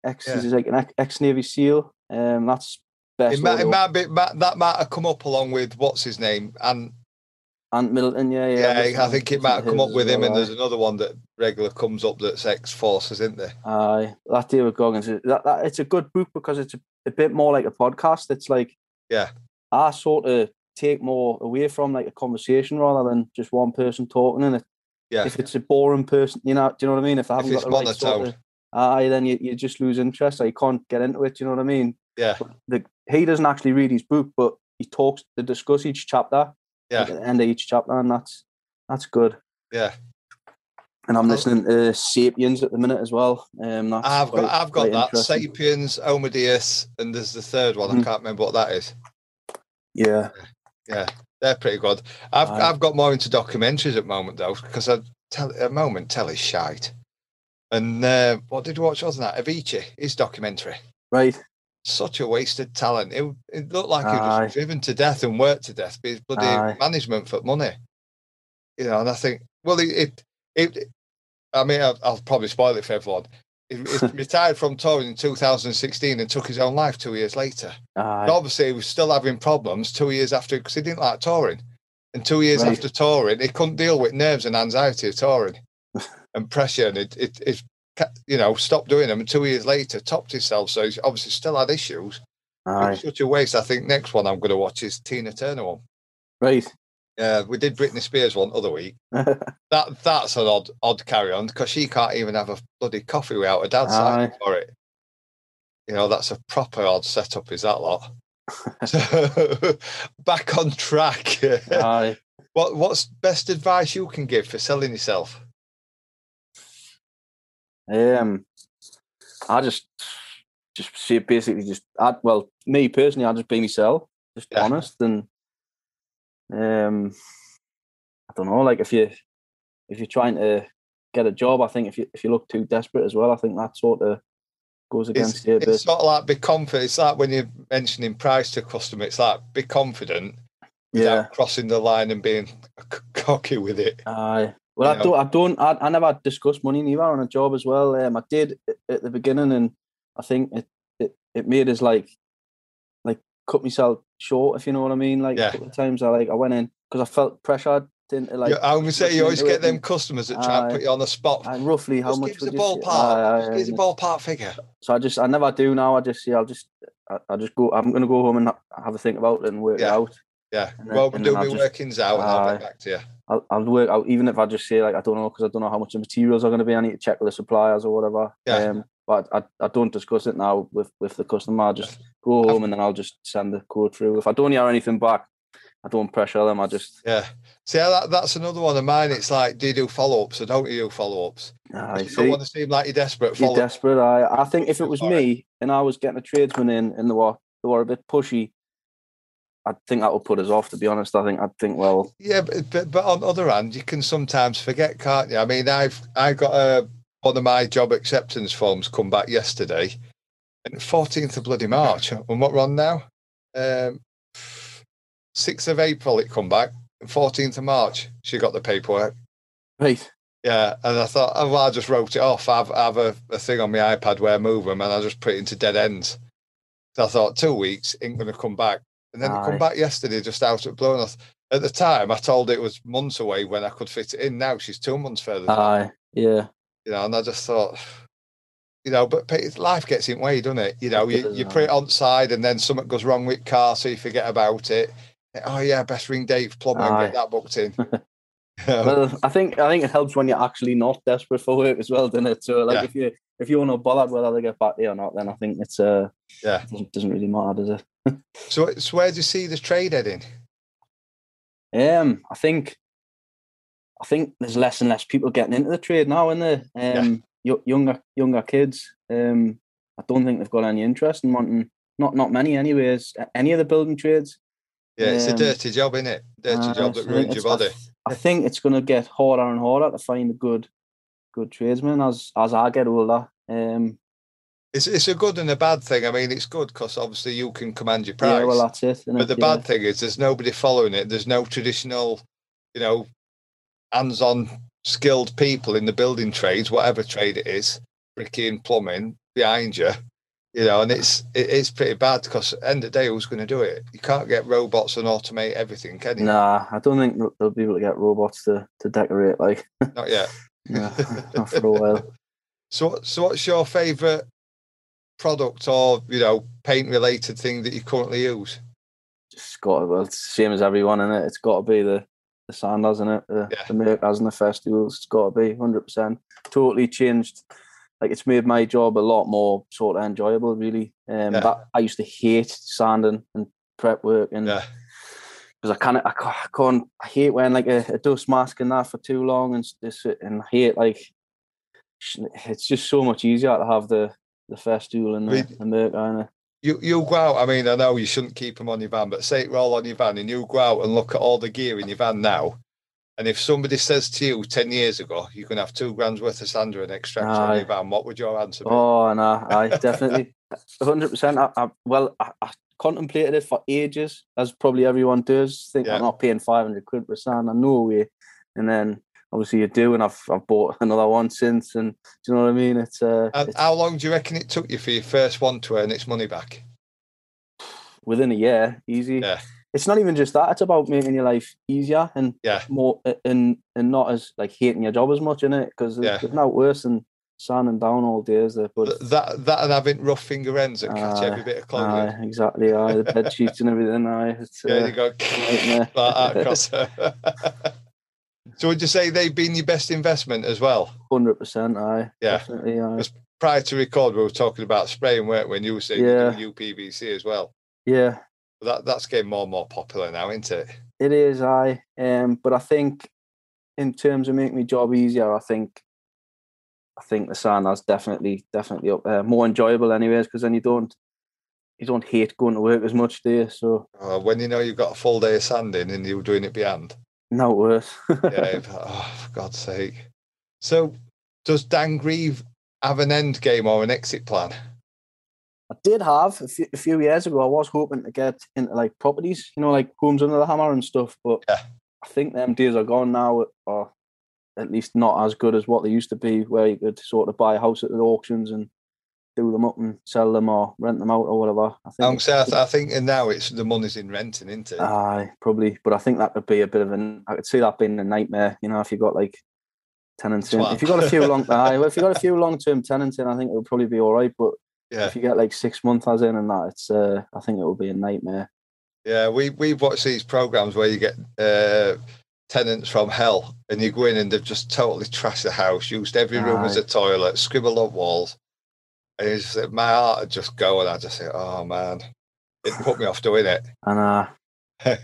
Ex, yeah. He's like an ex Navy SEAL. Um, that's best. It might, it might be that might have come up along with what's his name and. Ant Middleton, yeah, yeah. Yeah, I think it might have come up with him, and there's another one that regular comes up that's ex-forces, isn't there? Aye, that David Goggins. That, that it's a good book because it's a, a bit more like a podcast. It's like, yeah, I sort of take more away from like a conversation rather than just one person talking. And it, yeah, if it's a boring person, you know, do you know what I mean? If I haven't if got the right sort of, uh, then you, you just lose interest. Or you can't get into it. You know what I mean? Yeah. The, he doesn't actually read his book, but he talks to discuss each chapter. Yeah. At the end of each chapter, and that's that's good. Yeah. And I'm listening to Sapiens at the minute as well. Um, that's I've quite, got I've got that Sapiens, Omidyus, and there's the third one. Mm. I can't remember what that is. Yeah, yeah, they're pretty good. I've uh, I've got more into documentaries at the moment though, because I tell at the moment telly's shite. And uh, what did you watch? Wasn't that Avicii? His documentary. Right. Such a wasted talent. It, it looked like he was just driven to death and worked to death by his bloody Aye. management for money. You know, and I think well, it it. it I mean, I'll, I'll probably spoil it for everyone. He retired from touring in two thousand sixteen and took his own life two years later. Obviously, he was still having problems two years after because he didn't like touring. And two years right. after touring, he couldn't deal with nerves and anxiety of touring and pressure. And it, it, it, you know, stopped doing them. And two years later, topped himself. So he's obviously still had issues. Aye. It's such a waste. I think next one I'm going to watch is Tina Turner one. Right. Uh, we did Britney Spears one other week. that that's an odd odd carry on because she can't even have a bloody coffee without her dad signing for it. You know, that's a proper odd setup. Is that lot? So back on track. Aye. What what's best advice you can give for selling yourself? Um, I just just see basically just I, well me personally, I just be myself, just yeah. honest and. Um, I don't know. Like if you if you're trying to get a job, I think if you if you look too desperate as well, I think that sort of goes against it's, you. It's bit. Sort of like be confident. It's like when you're mentioning price to a customer. It's like be confident without yeah. crossing the line and being c- cocky with it. Aye. Well, you I know? don't. I don't. I, I never discussed money either on a job as well. Um, I did at the beginning, and I think it it, it made us like like cut myself. short, if you know what I mean, like yeah. a couple of times I like I went in because I felt pressured into like. I would say you always get them and, customers that try uh, and put you on the spot. And roughly how just much? Give us a ballpark. Give us a ballpark figure. So I just I never do now. I just see. I'll just I, I just go. I'm gonna go home and have a think about it and work yeah. it out. Yeah. Then, well, we'll do my workings out and uh, I'll get back to you. I'll, I'll work out even if I just say like I don't know because I don't know how much the materials are going to be. I need to check with the suppliers or whatever. Yeah. Um, But I, I don't discuss it now with, with the customer. I just go home and then I'll just send the quote through. If I don't hear anything back, I don't pressure them. I just... Yeah. See, that, that's another one of mine. It's like, do you do follow-ups or don't you do follow-ups? I don't want to seem like you're desperate. Follow-ups. You're desperate. I, I think if it was me and I was getting a tradesman in and they were, they were a bit pushy, I think that would put us off, to be honest. I think I'd think, well... Yeah, but, but, but on the other hand, you can sometimes forget, can't you? I mean, I've I got a... One of my job acceptance forms come back yesterday, and fourteenth of bloody March. And what we're on now, um, sixth of April it come back, and fourteenth of March she got the paperwork. Right. Yeah, and I thought, oh, well, I just wrote it off. I've I've a, a thing on my iPad where I move them, and I just put it into dead ends. So I thought two weeks ain't going to come back, and then Aye. it come back yesterday just out of blown off. At the time, I told it was months away when I could fit it in. Now she's two months further. Aye. Yeah. You know, and I just thought, you know, but life gets in the way, doesn't it? You know, you, you put it on side and then something goes wrong with car, so you forget about it. Oh, yeah, best ring Dave Plumber and get that booked in. Well, I think I think it helps when you're actually not desperate for work as well, doesn't it? So, like, yeah. if, you, if you're not bothered whether they get back there or not, then I think it's uh, yeah, it doesn't really matter, does it? so, it's where do you see the trade heading? Um, I think... I think there's less and less people getting into the trade now, isn't there? Um, yeah. y- younger, younger kids. Um, I don't think they've got any interest in wanting, not not many, anyways. Any of the building trades. Yeah, um, it's a dirty job, isn't it? Dirty uh, job that ruins your body. I, th- I think it's going to get harder and harder to find a good, good tradesman as as I get older. Um, it's it's a good and a bad thing. I mean, it's good because obviously you can command your price. Yeah, well that's it. But it, the yeah. bad thing is there's nobody following it. There's no traditional, you know. hands-on skilled people in the building trades, whatever trade it is, bricky and plumbing behind you, you know, and it's it, it's pretty bad because at the end of the day, who's going to do it? You can't get robots and automate everything, can you? Nah, I don't think they'll be able to get robots to, to decorate, like. Not yet. No, not for a while. So, so what's your favourite product or, you know, paint-related thing that you currently use? It's got to, well, it's the same as everyone, isn't it? It's got to be the The Sanders in it, the, yeah. the Makers and the festivals, it's got to be one hundred percent. Totally changed like it's made my job a lot more sort of enjoyable, really. Um, yeah. That I used to hate sanding and prep work, and because yeah. I can't, I can't, I can't, I hate wearing like a, a dust mask and that for too long, and this, and I hate like it's just so much easier to have the the Festool and the, the Merc iron. You, you'll go out, I mean, I know you shouldn't keep them on your van, but say it roll on your van and you go out and look at all the gear in your van now. And if somebody says to you ten years ago, you can have two grand's worth of sander and extraction on your van, what would your answer be? Oh, no, I definitely, one hundred percent. I, I, well, I, I contemplated it for ages, as probably everyone does. Think yeah. I'm not paying five hundred quid for sander, no way. And then obviously you do, and I've I've bought another one since, and do you know what I mean? It's, uh, and it's, how long do you reckon it took you for your first one to earn its money back? Within a year, easy. Yeah. It's not even just that; it's about making your life easier and yeah. more, and and not as like hating your job as much, innit? Because yeah. it's not worse than sanding down all day, is there? But that that and having rough finger ends that catch uh, every bit of clothing. Uh, exactly, uh, the bed sheets and everything. Uh, it's, yeah, uh, you go like that across. So would you say they've been your best investment as well? one hundred percent, aye. Yeah. Definitely, aye. Because prior to record, we were talking about spraying, weren't we? And you were saying yeah. you do U P V C as well. Yeah. That That's getting more and more popular now, isn't it? It is, aye. Um, but I think in terms of making my job easier, I think I think the sander's definitely definitely up there. More enjoyable anyways, because then you don't you don't hate going to work as much, do you? So. Uh, when you know you've got a full day of sanding and you're doing it by hand. No worse. Yeah, oh, for God's sake. So, does Dan Grieve have an end game or an exit plan? I did have a few, a few years ago. I was hoping to get into like properties, you know, like Homes Under the Hammer and stuff. But yeah. I think them days are gone now, or at least not as good as what they used to be, where you could sort of buy a house at the auctions and do them up and sell them or rent them out or whatever. I think, um, so I, th- I think now it's the money's in renting, isn't it? Aye, probably. But I think that could be a bit of an, I could see that being a nightmare, you know, if you've got like tenants in. If you've got a few long, aye, well, if you've got a few long-term tenants in, I think it would probably be all right. But yeah. if you get like six months in and that, it's, uh, I think it would be a nightmare. Yeah, we, we've watched these programmes where you get uh, tenants from hell and you go in and they've just totally trashed the house, used every aye. Room as a toilet, scribbled on walls. Is that my heart would just go, and I just say, "Oh man, it put me off doing it." And uh,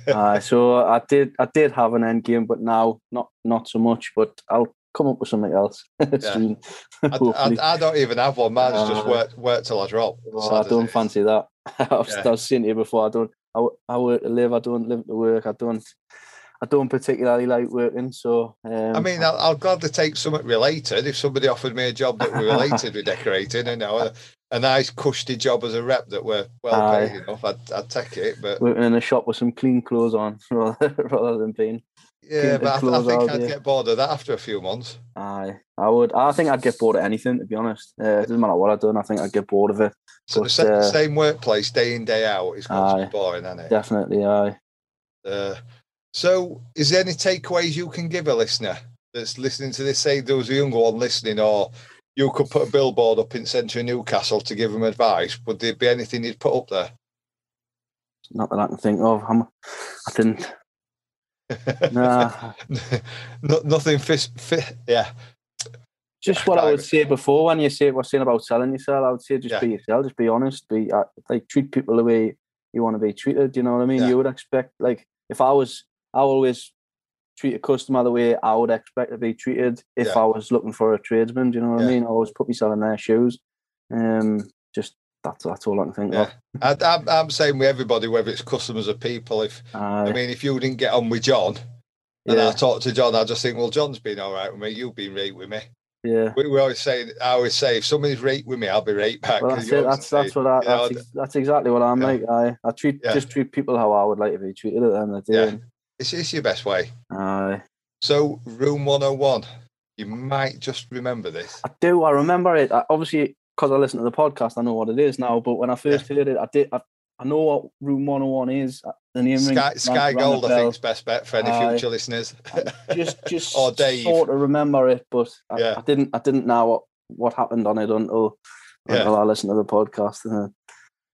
uh, so I did. I did have an end game, but now not not so much. But I'll come up with something else. Soon, I, I, I don't even have one. Mine's uh, just work work till I drop. Oh, I don't fancy that. I've, yeah. I've seen it before. I don't. I, I work to live. I don't live to work. I don't. I don't particularly like working, so... Um, I mean, I'll, I'll gladly take something related. If somebody offered me a job that were related with decorating, you know, a, a nice cushy job as a rep that were well paid aye. Enough, I'd, I'd take it, but... Working in a shop with some clean clothes on, rather, rather than being... Yeah, but I, I think I'd get bored of that after a few months. Aye, I would. I think I'd get bored of anything, to be honest. Uh, it doesn't matter what I've done, I think I'd get bored of it. So but, the same, uh, same workplace, day in, day out, is going to be boring, isn't it? Definitely, aye. Uh, So, is there any takeaways you can give a listener that's listening to this? Say there was a younger one listening, or you could put a billboard up in central Newcastle to give them advice. Would there be anything you'd put up there? Not that I can think of. I'm, I didn't. Nah. no, nothing. Fist, fist, yeah. Just what I would say before when you say what's saying about selling yourself, I would say just yeah. be yourself. Just be honest. Be like treat people the way you want to be treated. You know what I mean? Yeah. You would expect like if I was. I always treat a customer the way I would expect to be treated if yeah. I was looking for a tradesman. Do you know what yeah. I mean? I always put myself in their shoes. Um, just that's that's all I can think yeah. of. I, I'm, I'm saying with everybody, whether it's customers or people. If uh, I mean, if you didn't get on with John, and yeah. I talk to John, I just think, well, John's been all right with me. You've been right with me. Yeah, we, we always say, I always say, if somebody's right with me, I'll be right back. Well, that's it. That's say, that's what I, that's, know, ex- that's exactly what I'm yeah. like. I I treat yeah. just treat people how I would like to be treated at the end of the day. Yeah. It's, it's your best way. Aye. So, Room one oh one, you might just remember this. I do. I remember it. I, obviously, because I listen to the podcast, I know what it is now. But when I first yeah. heard it, I did. I, I know what Room one oh one is. The name Sky, ring, Sky ran, Gold, ran I think's best bet for any Aye. Future listeners. just, just or Dave. Sort of remember it, but I, yeah. I didn't. I didn't know what, what happened on it until until yeah. I listened to the podcast.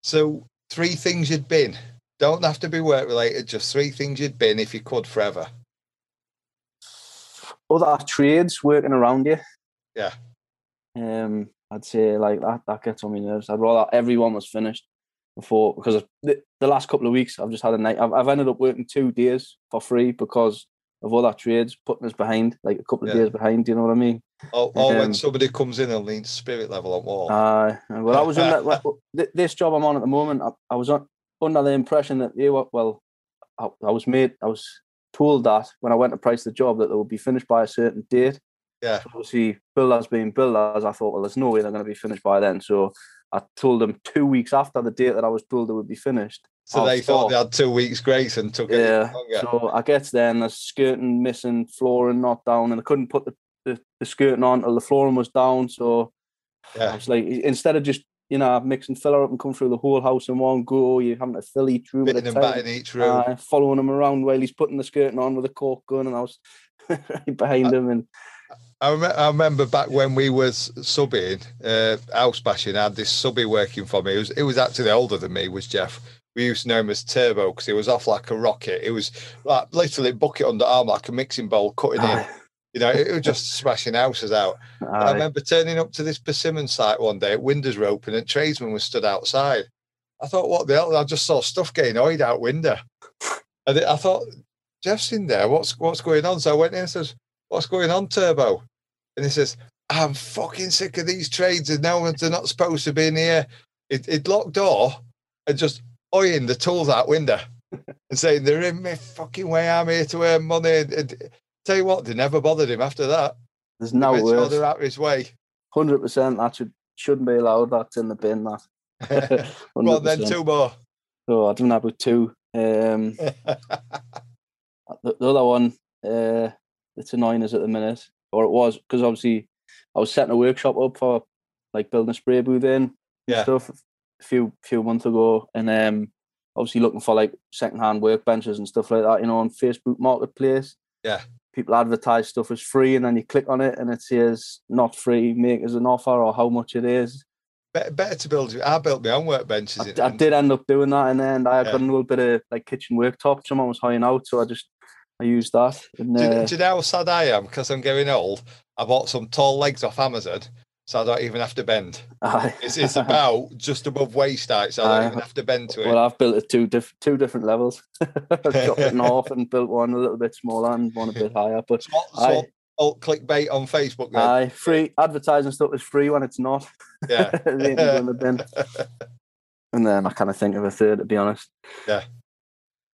So, three things you'd been. Don't have to be work-related, just three things you'd been if you could forever. Other trades working around you. Yeah. Um, I'd say like that that gets on my nerves. I'd rather everyone was finished before, because the, the last couple of weeks I've just had a night. I've, I've ended up working two days for free because of all that trades putting us behind, like a couple of yeah. days behind. Do you know what I mean? Oh, or um, when somebody comes in and leans spirit level on wall. Aye, uh, well, I was under like, this job I'm on at the moment. I, I was on, under the impression that they were well. I, I was made. I was told that when I went to price the job that they would be finished by a certain date. Yeah. So obviously, builders being builders, I thought, well, there's no way they're going to be finished by then. So I told them two weeks after the date that I was told they would be finished. So they thought they had two weeks grace and took it yeah. longer. So I get there and there's skirting missing, flooring not down, and I couldn't put the, the, the skirting on until the flooring was down. So yeah. I was like, instead of just, you know, mixing filler up and come through the whole house in one go, you're having to fill each room. Bitten at a time, batting each room. Uh, following him around while he's putting the skirting on with a cork gun, and I was right behind I, him. And I, rem- I remember back when we was subbing, uh, house bashing, I had this subby working for me. It was, it was actually older than me, was Jeff. We used to know him as Turbo because he was off like a rocket. It was like literally bucket under arm, like a mixing bowl, cutting Aye. in. You know, it was just smashing houses out. I remember turning up to this persimmon site one day, windows were open and tradesmen were stood outside. I thought, what the hell? I just saw stuff getting oiled out window. And I thought, Jeff's in there. What's what's going on? So I went in and says, what's going on, Turbo? And he says, I'm fucking sick of these trades and no one's, they're not supposed to be in here. It, it locked door and just oiling the tools out window and saying they're in my fucking way, I'm here to earn money. And tell you what, they never bothered him after that. There's no worse. They're out of his way. one hundred percent that should, shouldn't be allowed. That's in the bin, that. Well, then two more. Oh, I didn't have with two. Um, the, the other one, uh, it's annoying us at the minute, or it was, because obviously I was setting a workshop up for like building a spray booth in yeah. and stuff. A few few months ago, and um obviously looking for like secondhand workbenches and stuff like that, you know, on Facebook Marketplace. Yeah. People advertise stuff as free, and then you click on it and it says not free, make as an offer, or how much it is. Better, better to build. I built my own workbenches. I, it, I did end up doing that in the end. I yeah. got a little bit of like kitchen worktop. Someone was hiding out, so I just I used that. And, do, uh, do you know how sad I am? Because I'm getting old. I bought some tall legs off Amazon. So I don't even have to bend. Aye. It's it's about just above waist height, so I don't Aye. even have to bend to it. Well, I've built at two, diff- two different levels. I've chopped it in half and built one a little bit smaller and one a bit higher. But so, so alt clickbait on Facebook then. Aye, free advertising stuff is free when it's not. Yeah. It ain't in the bin. And then I kind of think of a third, to be honest. Yeah.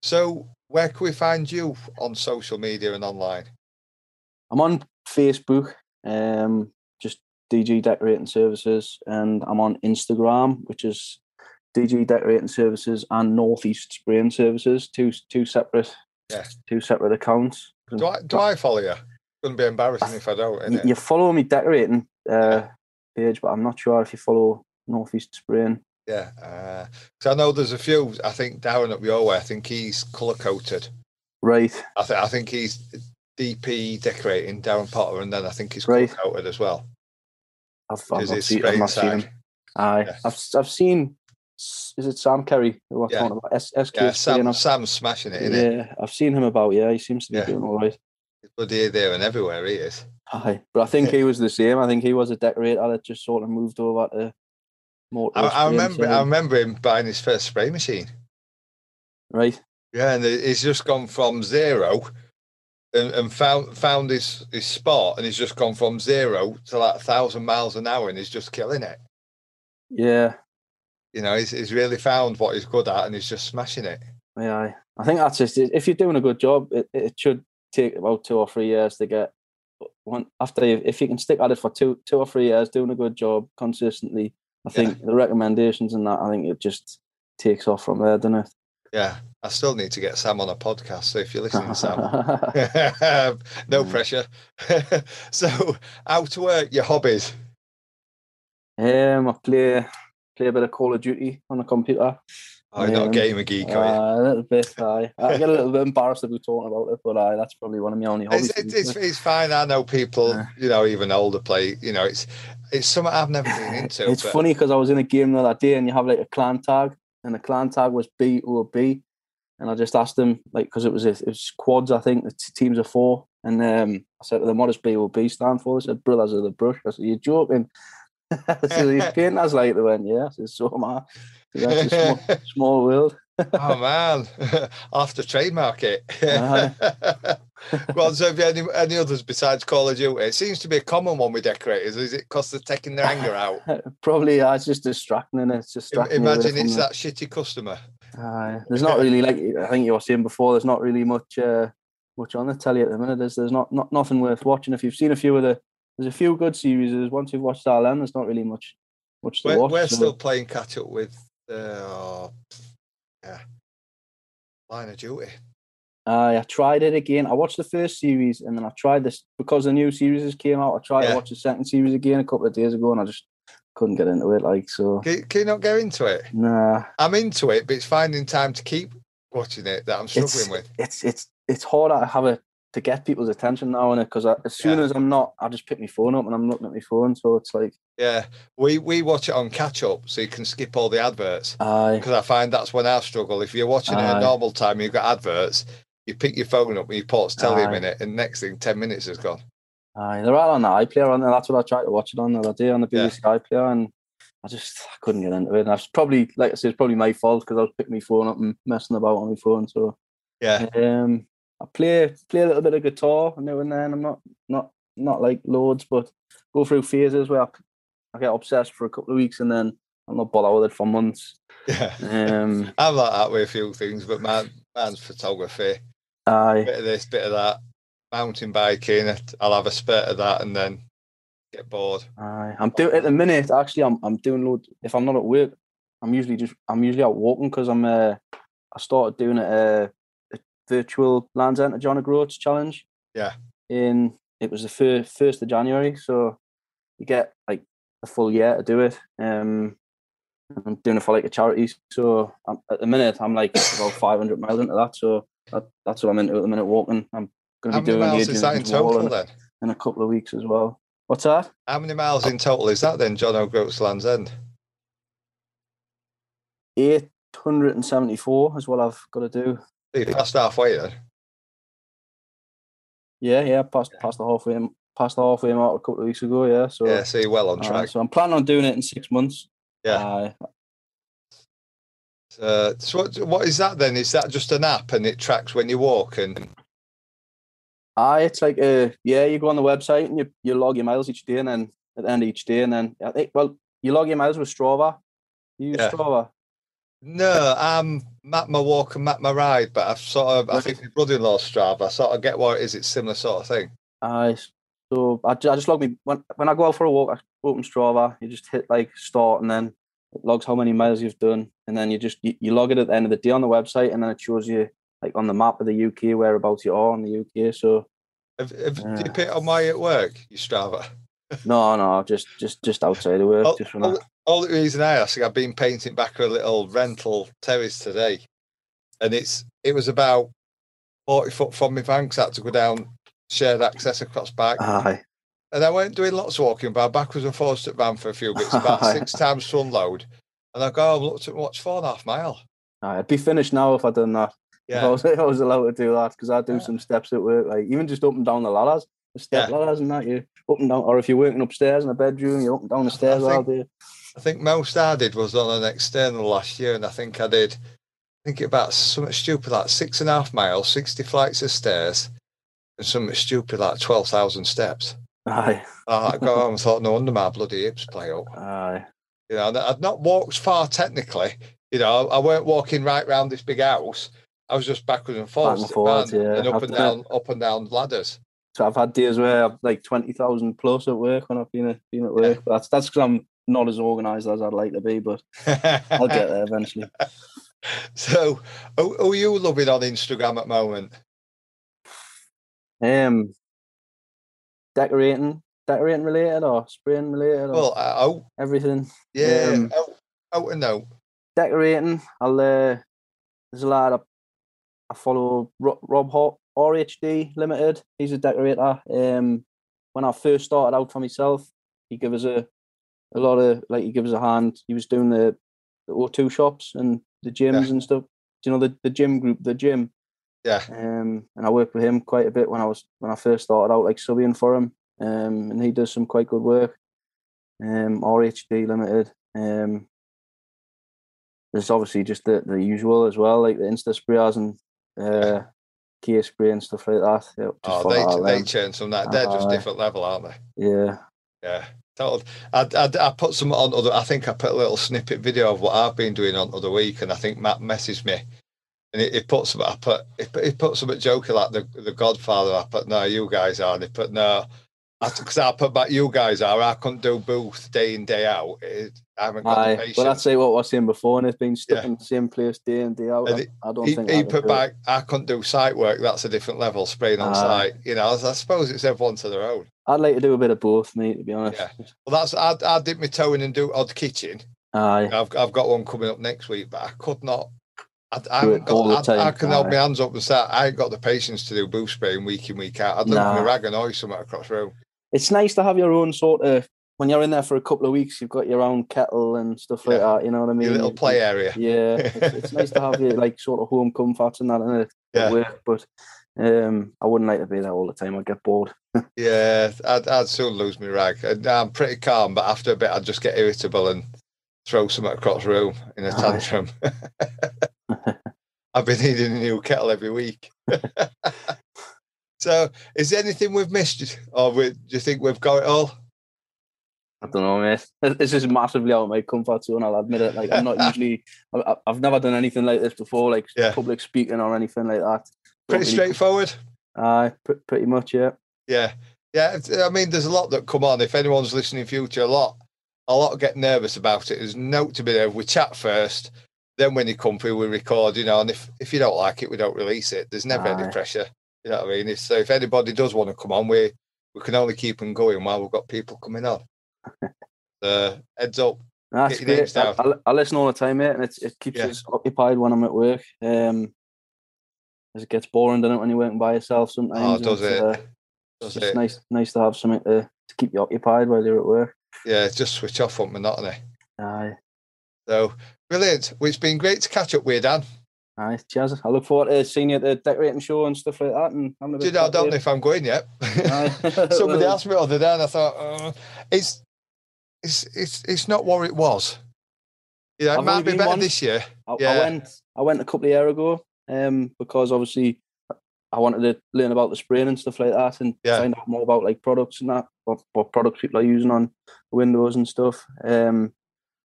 So where can we find you on social media and online? I'm on Facebook. Um D G Decorating Services, and I'm on Instagram, which is D G Decorating Services and Northeast Spraying Services, two two separate yeah. two separate accounts. Do I do I follow you? Wouldn't be embarrassing I, if I don't. Innit? You follow me decorating uh, yeah. page, but I'm not sure if you follow Northeast Spraying. Yeah, because uh, I know there's a few. I think Darren up your way. I think he's colour coded. Right. I think I think he's D P decorating, Darren Potter, and then I think he's right. colour coded as well. I've, I've not seen, I've not seen him. Aye. Yeah. I've I've seen. Is it Sam Kerry? Who yeah. about? S- S- yeah, Sam. Sam's smashing it. Isn't yeah, it? I've seen him about. Yeah, he seems to be yeah. doing all right. He's bloody there and everywhere he is. Aye, but I think he was the same. I think he was a decorator that just sort of moved over to more. I, I remember. So. I remember him buying his first spray machine. Right. Yeah, and he's just gone from zero. And, and found found his, his spot, and he's just gone from zero to like a thousand miles an hour, and he's just killing it. Yeah, you know, he's he's really found what he's good at, and he's just smashing it. Yeah, I think that's just if you're doing a good job, it, it should take about two or three years to get one. After if you can stick at it for two two or three years, doing a good job consistently, I think yeah. the recommendations and that, I think it just takes off from there, doesn't it? Yeah, I still need to get Sam on a podcast. So if you're listening, Sam, no pressure. So, how to work your hobbies? Um, I play play a bit of Call of Duty on the computer. Oh, you're um, not a gamer geek, are you? Uh, a little bit. Aye. I get a little bit embarrassed about talking about it, but aye, that's probably one of my only hobbies. It's, it's, it's fine. I know people, yeah. you know, even older play. You know, it's it's something I've never been into. It's but... funny because I was in a game the other day, and you have like a clan tag. And the clan tag was B or B, and I just asked them like because it was it was quads, I think, the t- teams of four, and um, I said to them, "What does B or B stand for?" They said, "Brothers of the Brush." I said, "You're joking." So these painters like they went, yeah, so, so am I. So that's a small, small world. Oh man, I'll have to trademark it. Uh-huh. Well, so have you any, any others besides Call of Duty? It seems to be a common one with decorators. Is it because they're taking their anger out? Probably, yeah, it's just distracting. And it's distracting. Imagine it's that shitty customer. Uh, there's not really, like I think you were saying before, there's not really much uh, much on the telly at the minute. There's, there's not, not nothing worth watching. If you've seen a few of the, there's a few good series. Once you've watched our land, there's not really much, much to we're, watch. We're so. Still playing catch up with... Uh, Yeah, Line of Duty. Uh, I tried it again. I watched the first series and then I tried this because the new series came out. I tried yeah. to watch the second series again a couple of days ago and I just couldn't get into it. Like, so can, can you not go into it? Nah, I'm into it, but it's finding time to keep watching it that I'm struggling it's, with. It's it's it's hard to have a to get people's attention now, and it because as soon yeah. as I'm not, I just pick my phone up and I'm looking at my phone. So it's like, yeah, we we watch it on catch up, so you can skip all the adverts. Because I find that's when I struggle. If you're watching Aye. It at normal time, and you've got adverts. You pick your phone up and you pause telly a minute, and next thing, ten minutes has gone. Aye, they're out on the iPlayer, and that's what I tried to watch it on the other day on the B B C yeah. iPlayer, and I just I couldn't get into it. And I was probably, like I said, it's probably my fault because I was picking my phone up and messing about on my phone. So yeah. Um, I play play a little bit of guitar now and then. I'm not not not like loads, but go through phases where I, I get obsessed for a couple of weeks and then I'm not bothered with it for months. Yeah, um, I'm like that with a few things, but man, man's photography. Aye, bit of this, bit of that. Mountain biking, I'll have a spurt of that and then get bored. Aye, I'm doing at the minute. Actually, I'm I'm doing loads. If I'm not at work, I'm usually just I'm usually out walking because I'm uh, I started doing it. Uh, virtual Land's End to John O'Groats challenge. Yeah. In it was the first first of January, so you get like a full year to do it. Um, I'm doing it for like a charity, so I'm, at the minute I'm like about five hundred miles into that. So that, that's what I'm into at the minute. Walking. I'm going to be doing. How many miles is that in total then? In a couple of weeks as well. What's that? How many miles in total is that then, John O'Groats Land's End? eight hundred seventy-four is what I've got to do. So you passed halfway then? Yeah, yeah, passed past the halfway past the halfway mark a couple of weeks ago, yeah. So yeah, so you're well on track. Uh, so I'm planning on doing it in six months. Yeah. Uh, so, so what, what is that then? Is that just an app and it tracks when you walk and? Aye, it's like uh yeah, you go on the website and you, you log your miles each day, and then at the end of each day, and then I think well you log your miles with Strava. You use yeah. Strava. No, I'm map my walk and map my ride, but I've sort of, I think my brother-in-law's Strava, I sort of get what it is, it's similar sort of thing. Aye, uh, so I, I just log me, when, when I go out for a walk, I open Strava, you just hit like start and then it logs how many miles you've done, and then you just, you, you log it at the end of the day on the website, and then it shows you like on the map of the U K, whereabouts you are in the U K, so. Have, have, uh, do you pick it on my at work, your Strava? No, no, just just just outside of work. All, just all, all the reason I ask, I've been painting back a little rental terrace today, and it's it was about forty foot from my van because I had to go down shared access across back. Aye. And I weren't doing lots of walking, but I backwards and forwards at van for a few bits, about Aye. six times sun load. And I go, I've looked at watch four and a half mile. Aye, I'd be finished now if I'd done that. Yeah, if I was, if I was allowed to do that because I do yeah. some steps at work, like even just up and down the ladders. Step yeah. ladders and that, you up and down, or if you're working upstairs in a bedroom, you're up and down the stairs think, all day. I think most I did was on an external last year, and I think I did, I think about something stupid like six and a half miles, sixty flights of stairs, and something stupid like twelve thousand steps. Aye. Uh, I go home and thought, no wonder my bloody hips play up. Aye. You know, and I'd not walked far technically, you know, I weren't walking right round this big house, I was just backwards and forwards, back and, forwards, yeah. and up and down, up and down ladders. So I've had days where I've like twenty thousand plus at work when I've been at, been at work. Yeah. But that's that's because I'm not as organised as I'd like to be, but I'll get there eventually. So, who, who are you loving on Instagram at the moment? Um, decorating, decorating related or spraying related? Or well, uh, out. Everything. Yeah, um, out, out and out. Decorating, I'll, uh, there's a lad I, I follow, Rob, Rob Hart. R H D Limited, he's a decorator. Um, when I first started out for myself, he gave us a, a lot of, like, he gave us a hand. He was doing the, the O two shops and the gyms yeah. and stuff. Do you know the, the gym group, the gym? Yeah. Um, and I worked with him quite a bit when I was when I first started out, like, subbing for him. Um, and he does some quite good work. um, R H D Limited. Um, there's obviously just the, the usual as well, like the Insta Sprayers and uh, Kia Spray and stuff like that. Yeah, oh, they, they churn some that. They're uh, just different level, aren't they? Yeah. Yeah. I, I, I put some on other, I think I put a little snippet video of what I've been doing on other week, and I think Matt messaged me, and he, he put some. I put he put some joking like the the Godfather. I put no, you guys are. And he put no, because I, I put back you guys are. I couldn't do both day in day out. It, I haven't got Aye. the patience. Well, I'd say what I was saying before, and it's been stuck yeah. in the same place day in day out. It, I, I don't he, think he put do back. It. I couldn't do site work. That's a different level. Spraying on Aye. site, you know. I, I suppose it's everyone to their own. I'd like to do a bit of both, mate, to be honest. Yeah. Well, that's I, I dip my toe in and do odd kitchen. Aye. I've I've got one coming up next week, but I could not. I, I haven't got. I, I can Aye. hold my hands up and start. I ain't got the patience to do booth spraying week in week out. I'd look at my rag and oil somewhere across the room. It's nice to have your own sort of. When you're in there for a couple of weeks, you've got your own kettle and stuff yeah. like that. You know what I mean? Your little play area. Yeah, it's, it's nice to have your like sort of home comforts and that in it yeah. work, but. Um, I wouldn't like to be there all the time. I'd get bored. yeah, I'd, I'd soon lose my rag. I'm pretty calm, but after a bit, I'd just get irritable and throw something across the room in a tantrum. I've been needing a new kettle every week. So, is there anything we've missed, or we, do you think we've got it all? I don't know, mate. This is massively out of my comfort zone. I'll admit it. Like I'm not usually. I, I've never done anything like this before, like yeah. public speaking or anything like that. Pretty straightforward. Aye, uh, pretty much, yeah. Yeah, yeah. I mean, there's a lot that come on. If anyone's listening in future, a lot, a lot get nervous about it. There's note to be there. We chat first, then when you come through, we record. You know, and if if you don't like it, we don't release it. There's never Aye. any pressure. You know what I mean? If, so if anybody does want to come on, we we can only keep them going while we've got people coming on. uh, heads up. That's great. I, I, I listen all the time, mate, and it it keeps yeah. us occupied when I'm at work. Um. It gets boring, doesn't it, when you're working by yourself sometimes? Oh, does it? Uh, does it's it? nice nice to have something to, to keep you occupied while you're at work. Yeah, just switch off on monotony. Aye. So, brilliant. Well, it's been great to catch up with you, Dan. Aye, cheers. I look forward to seeing you at the decorating show and stuff like that. And having a bit Do you know, I don't here. know if I'm going yet. Somebody well, asked me the other day and I thought, oh, it's, it's, it's, it's not what it was. You know, I've it might be better once. this year. I, yeah. I, went, I went a couple of years ago. Um, because obviously I wanted to learn about the spraying and stuff like that, and yeah. find out more about like products and that, what, what products people are using on windows and stuff. Um,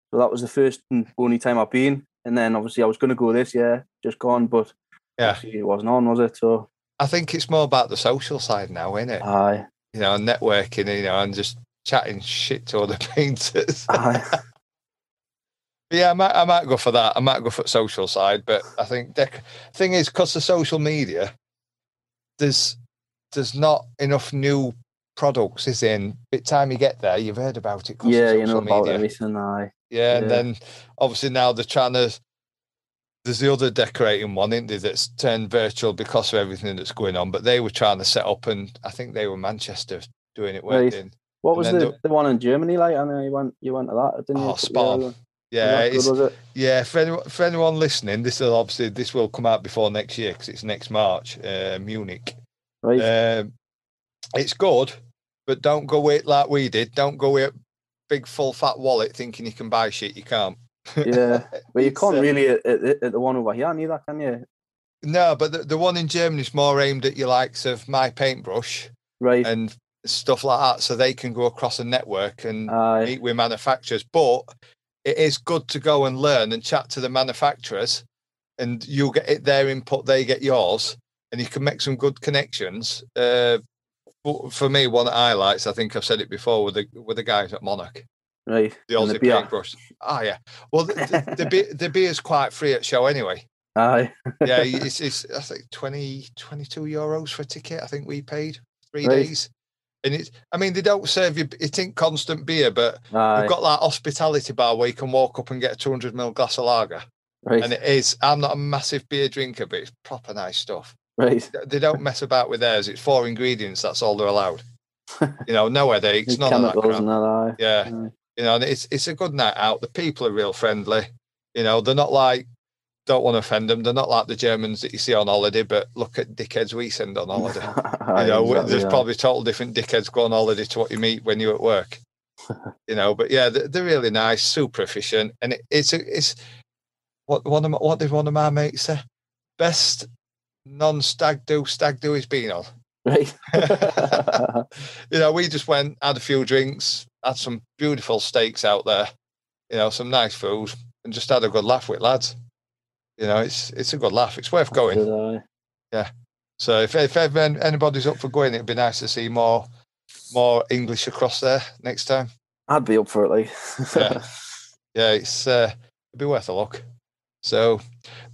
so that was the first and only time I've been, and then obviously I was going to go this year, just gone, but yeah, it wasn't on, was it? So I think it's more about the social side now, isn't it? Aye, you know, and networking, you know, and just chatting shit to other painters. Aye. Yeah, I might, I might go for that. I might go for the social side, but I think the thing is, because of social media, there's there's not enough new products, is in. By the time you get there, you've heard about it. Yeah, you know media. about everything. Aye. Yeah, yeah, and then obviously now they're trying to, there's the other decorating one, isn't there, that's turned virtual because of everything that's going on, but they were trying to set up, and I think they were Manchester doing it, weren't they? What was the, the one in Germany like? I know you went, you went to that, didn't oh, you? Oh, Spawn. Yeah, good, it's, yeah. For anyone, for anyone listening, this will obviously this will come out before next year because it's next March, uh, Munich. Right. Um, it's good, but don't go with it like we did. Don't go with a big full fat wallet thinking you can buy shit you can't. Yeah, well, you can't really at, at, at the one over here neither, can you? No, but the, the one in Germany is more aimed at your likes of My Paintbrush, right, and stuff like that, so they can go across a network and Aye. meet with manufacturers, but. It is good to go and learn and chat to the manufacturers, and you'll get it, their input, they get yours, and you can make some good connections. Uh, for me, one of the highlights, I think I've said it before, with the with the guys at Monarch. Right. The Aussie Paintbrush. Ah, oh, yeah. Well, the, the, the, beer, the beer's quite free at show anyway. Aye. Yeah, it's, it's I think, twenty, twenty-two euros for a ticket, I think we paid, three right. days. And it's, I mean, they don't serve you, it ain't constant beer, but Aye. you've got that hospitality bar where you can walk up and get a two hundred milliliter glass of lager. Right. And it is, I'm not a massive beer drinker, but it's proper nice stuff. Right. They don't mess about with theirs. It's four ingredients, that's all they're allowed. You know, no headaches, none of that crap. That, yeah. Aye. You know, and it's, it's a good night out. The people are real friendly. You know, they're not like, don't want to offend them. They're not like the Germans that you see on holiday, but look at dickheads we send on holiday. You know, exactly, there's yeah. probably total different dickheads go on holiday to what you meet when you're at work. you know, but yeah, they're, they're really nice, super efficient, and it, it's it's what one of my, what did one of my mates say? Best non-stag do stag do he's been on. Right. You know, we just went, had a few drinks, had some beautiful steaks out there, you know, some nice food, and just had a good laugh with lads. You know, it's it's a good laugh. It's worth going. Absolutely. Yeah. So if if anybody's up for going, it'd be nice to see more more English across there next time. I'd be up for it, like. Yeah. Yeah, it's uh, it'd be worth a look. So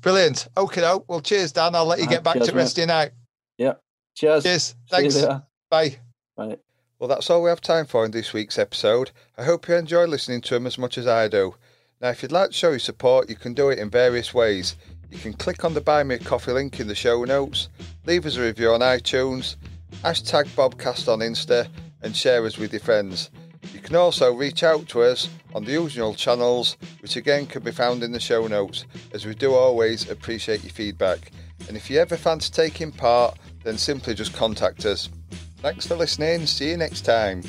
brilliant. Okay, no. Well, cheers, Dan. I'll let you get back cheers, to rest of your night. Yeah. Cheers. Cheers. Thanks. Bye. Bye. Well, that's all we have time for in this week's episode. I hope you enjoy listening to them as much as I do. Now, if you'd like to show your support, you can do it in various ways. You can click on the Buy Me A Coffee link in the show notes, leave us a review on iTunes, hashtag Bobcast on Insta, and share us with your friends. You can also reach out to us on the usual channels, which again can be found in the show notes, as we do always appreciate your feedback. And if you ever fancy taking part, then simply just contact us. Thanks for listening. See you next time.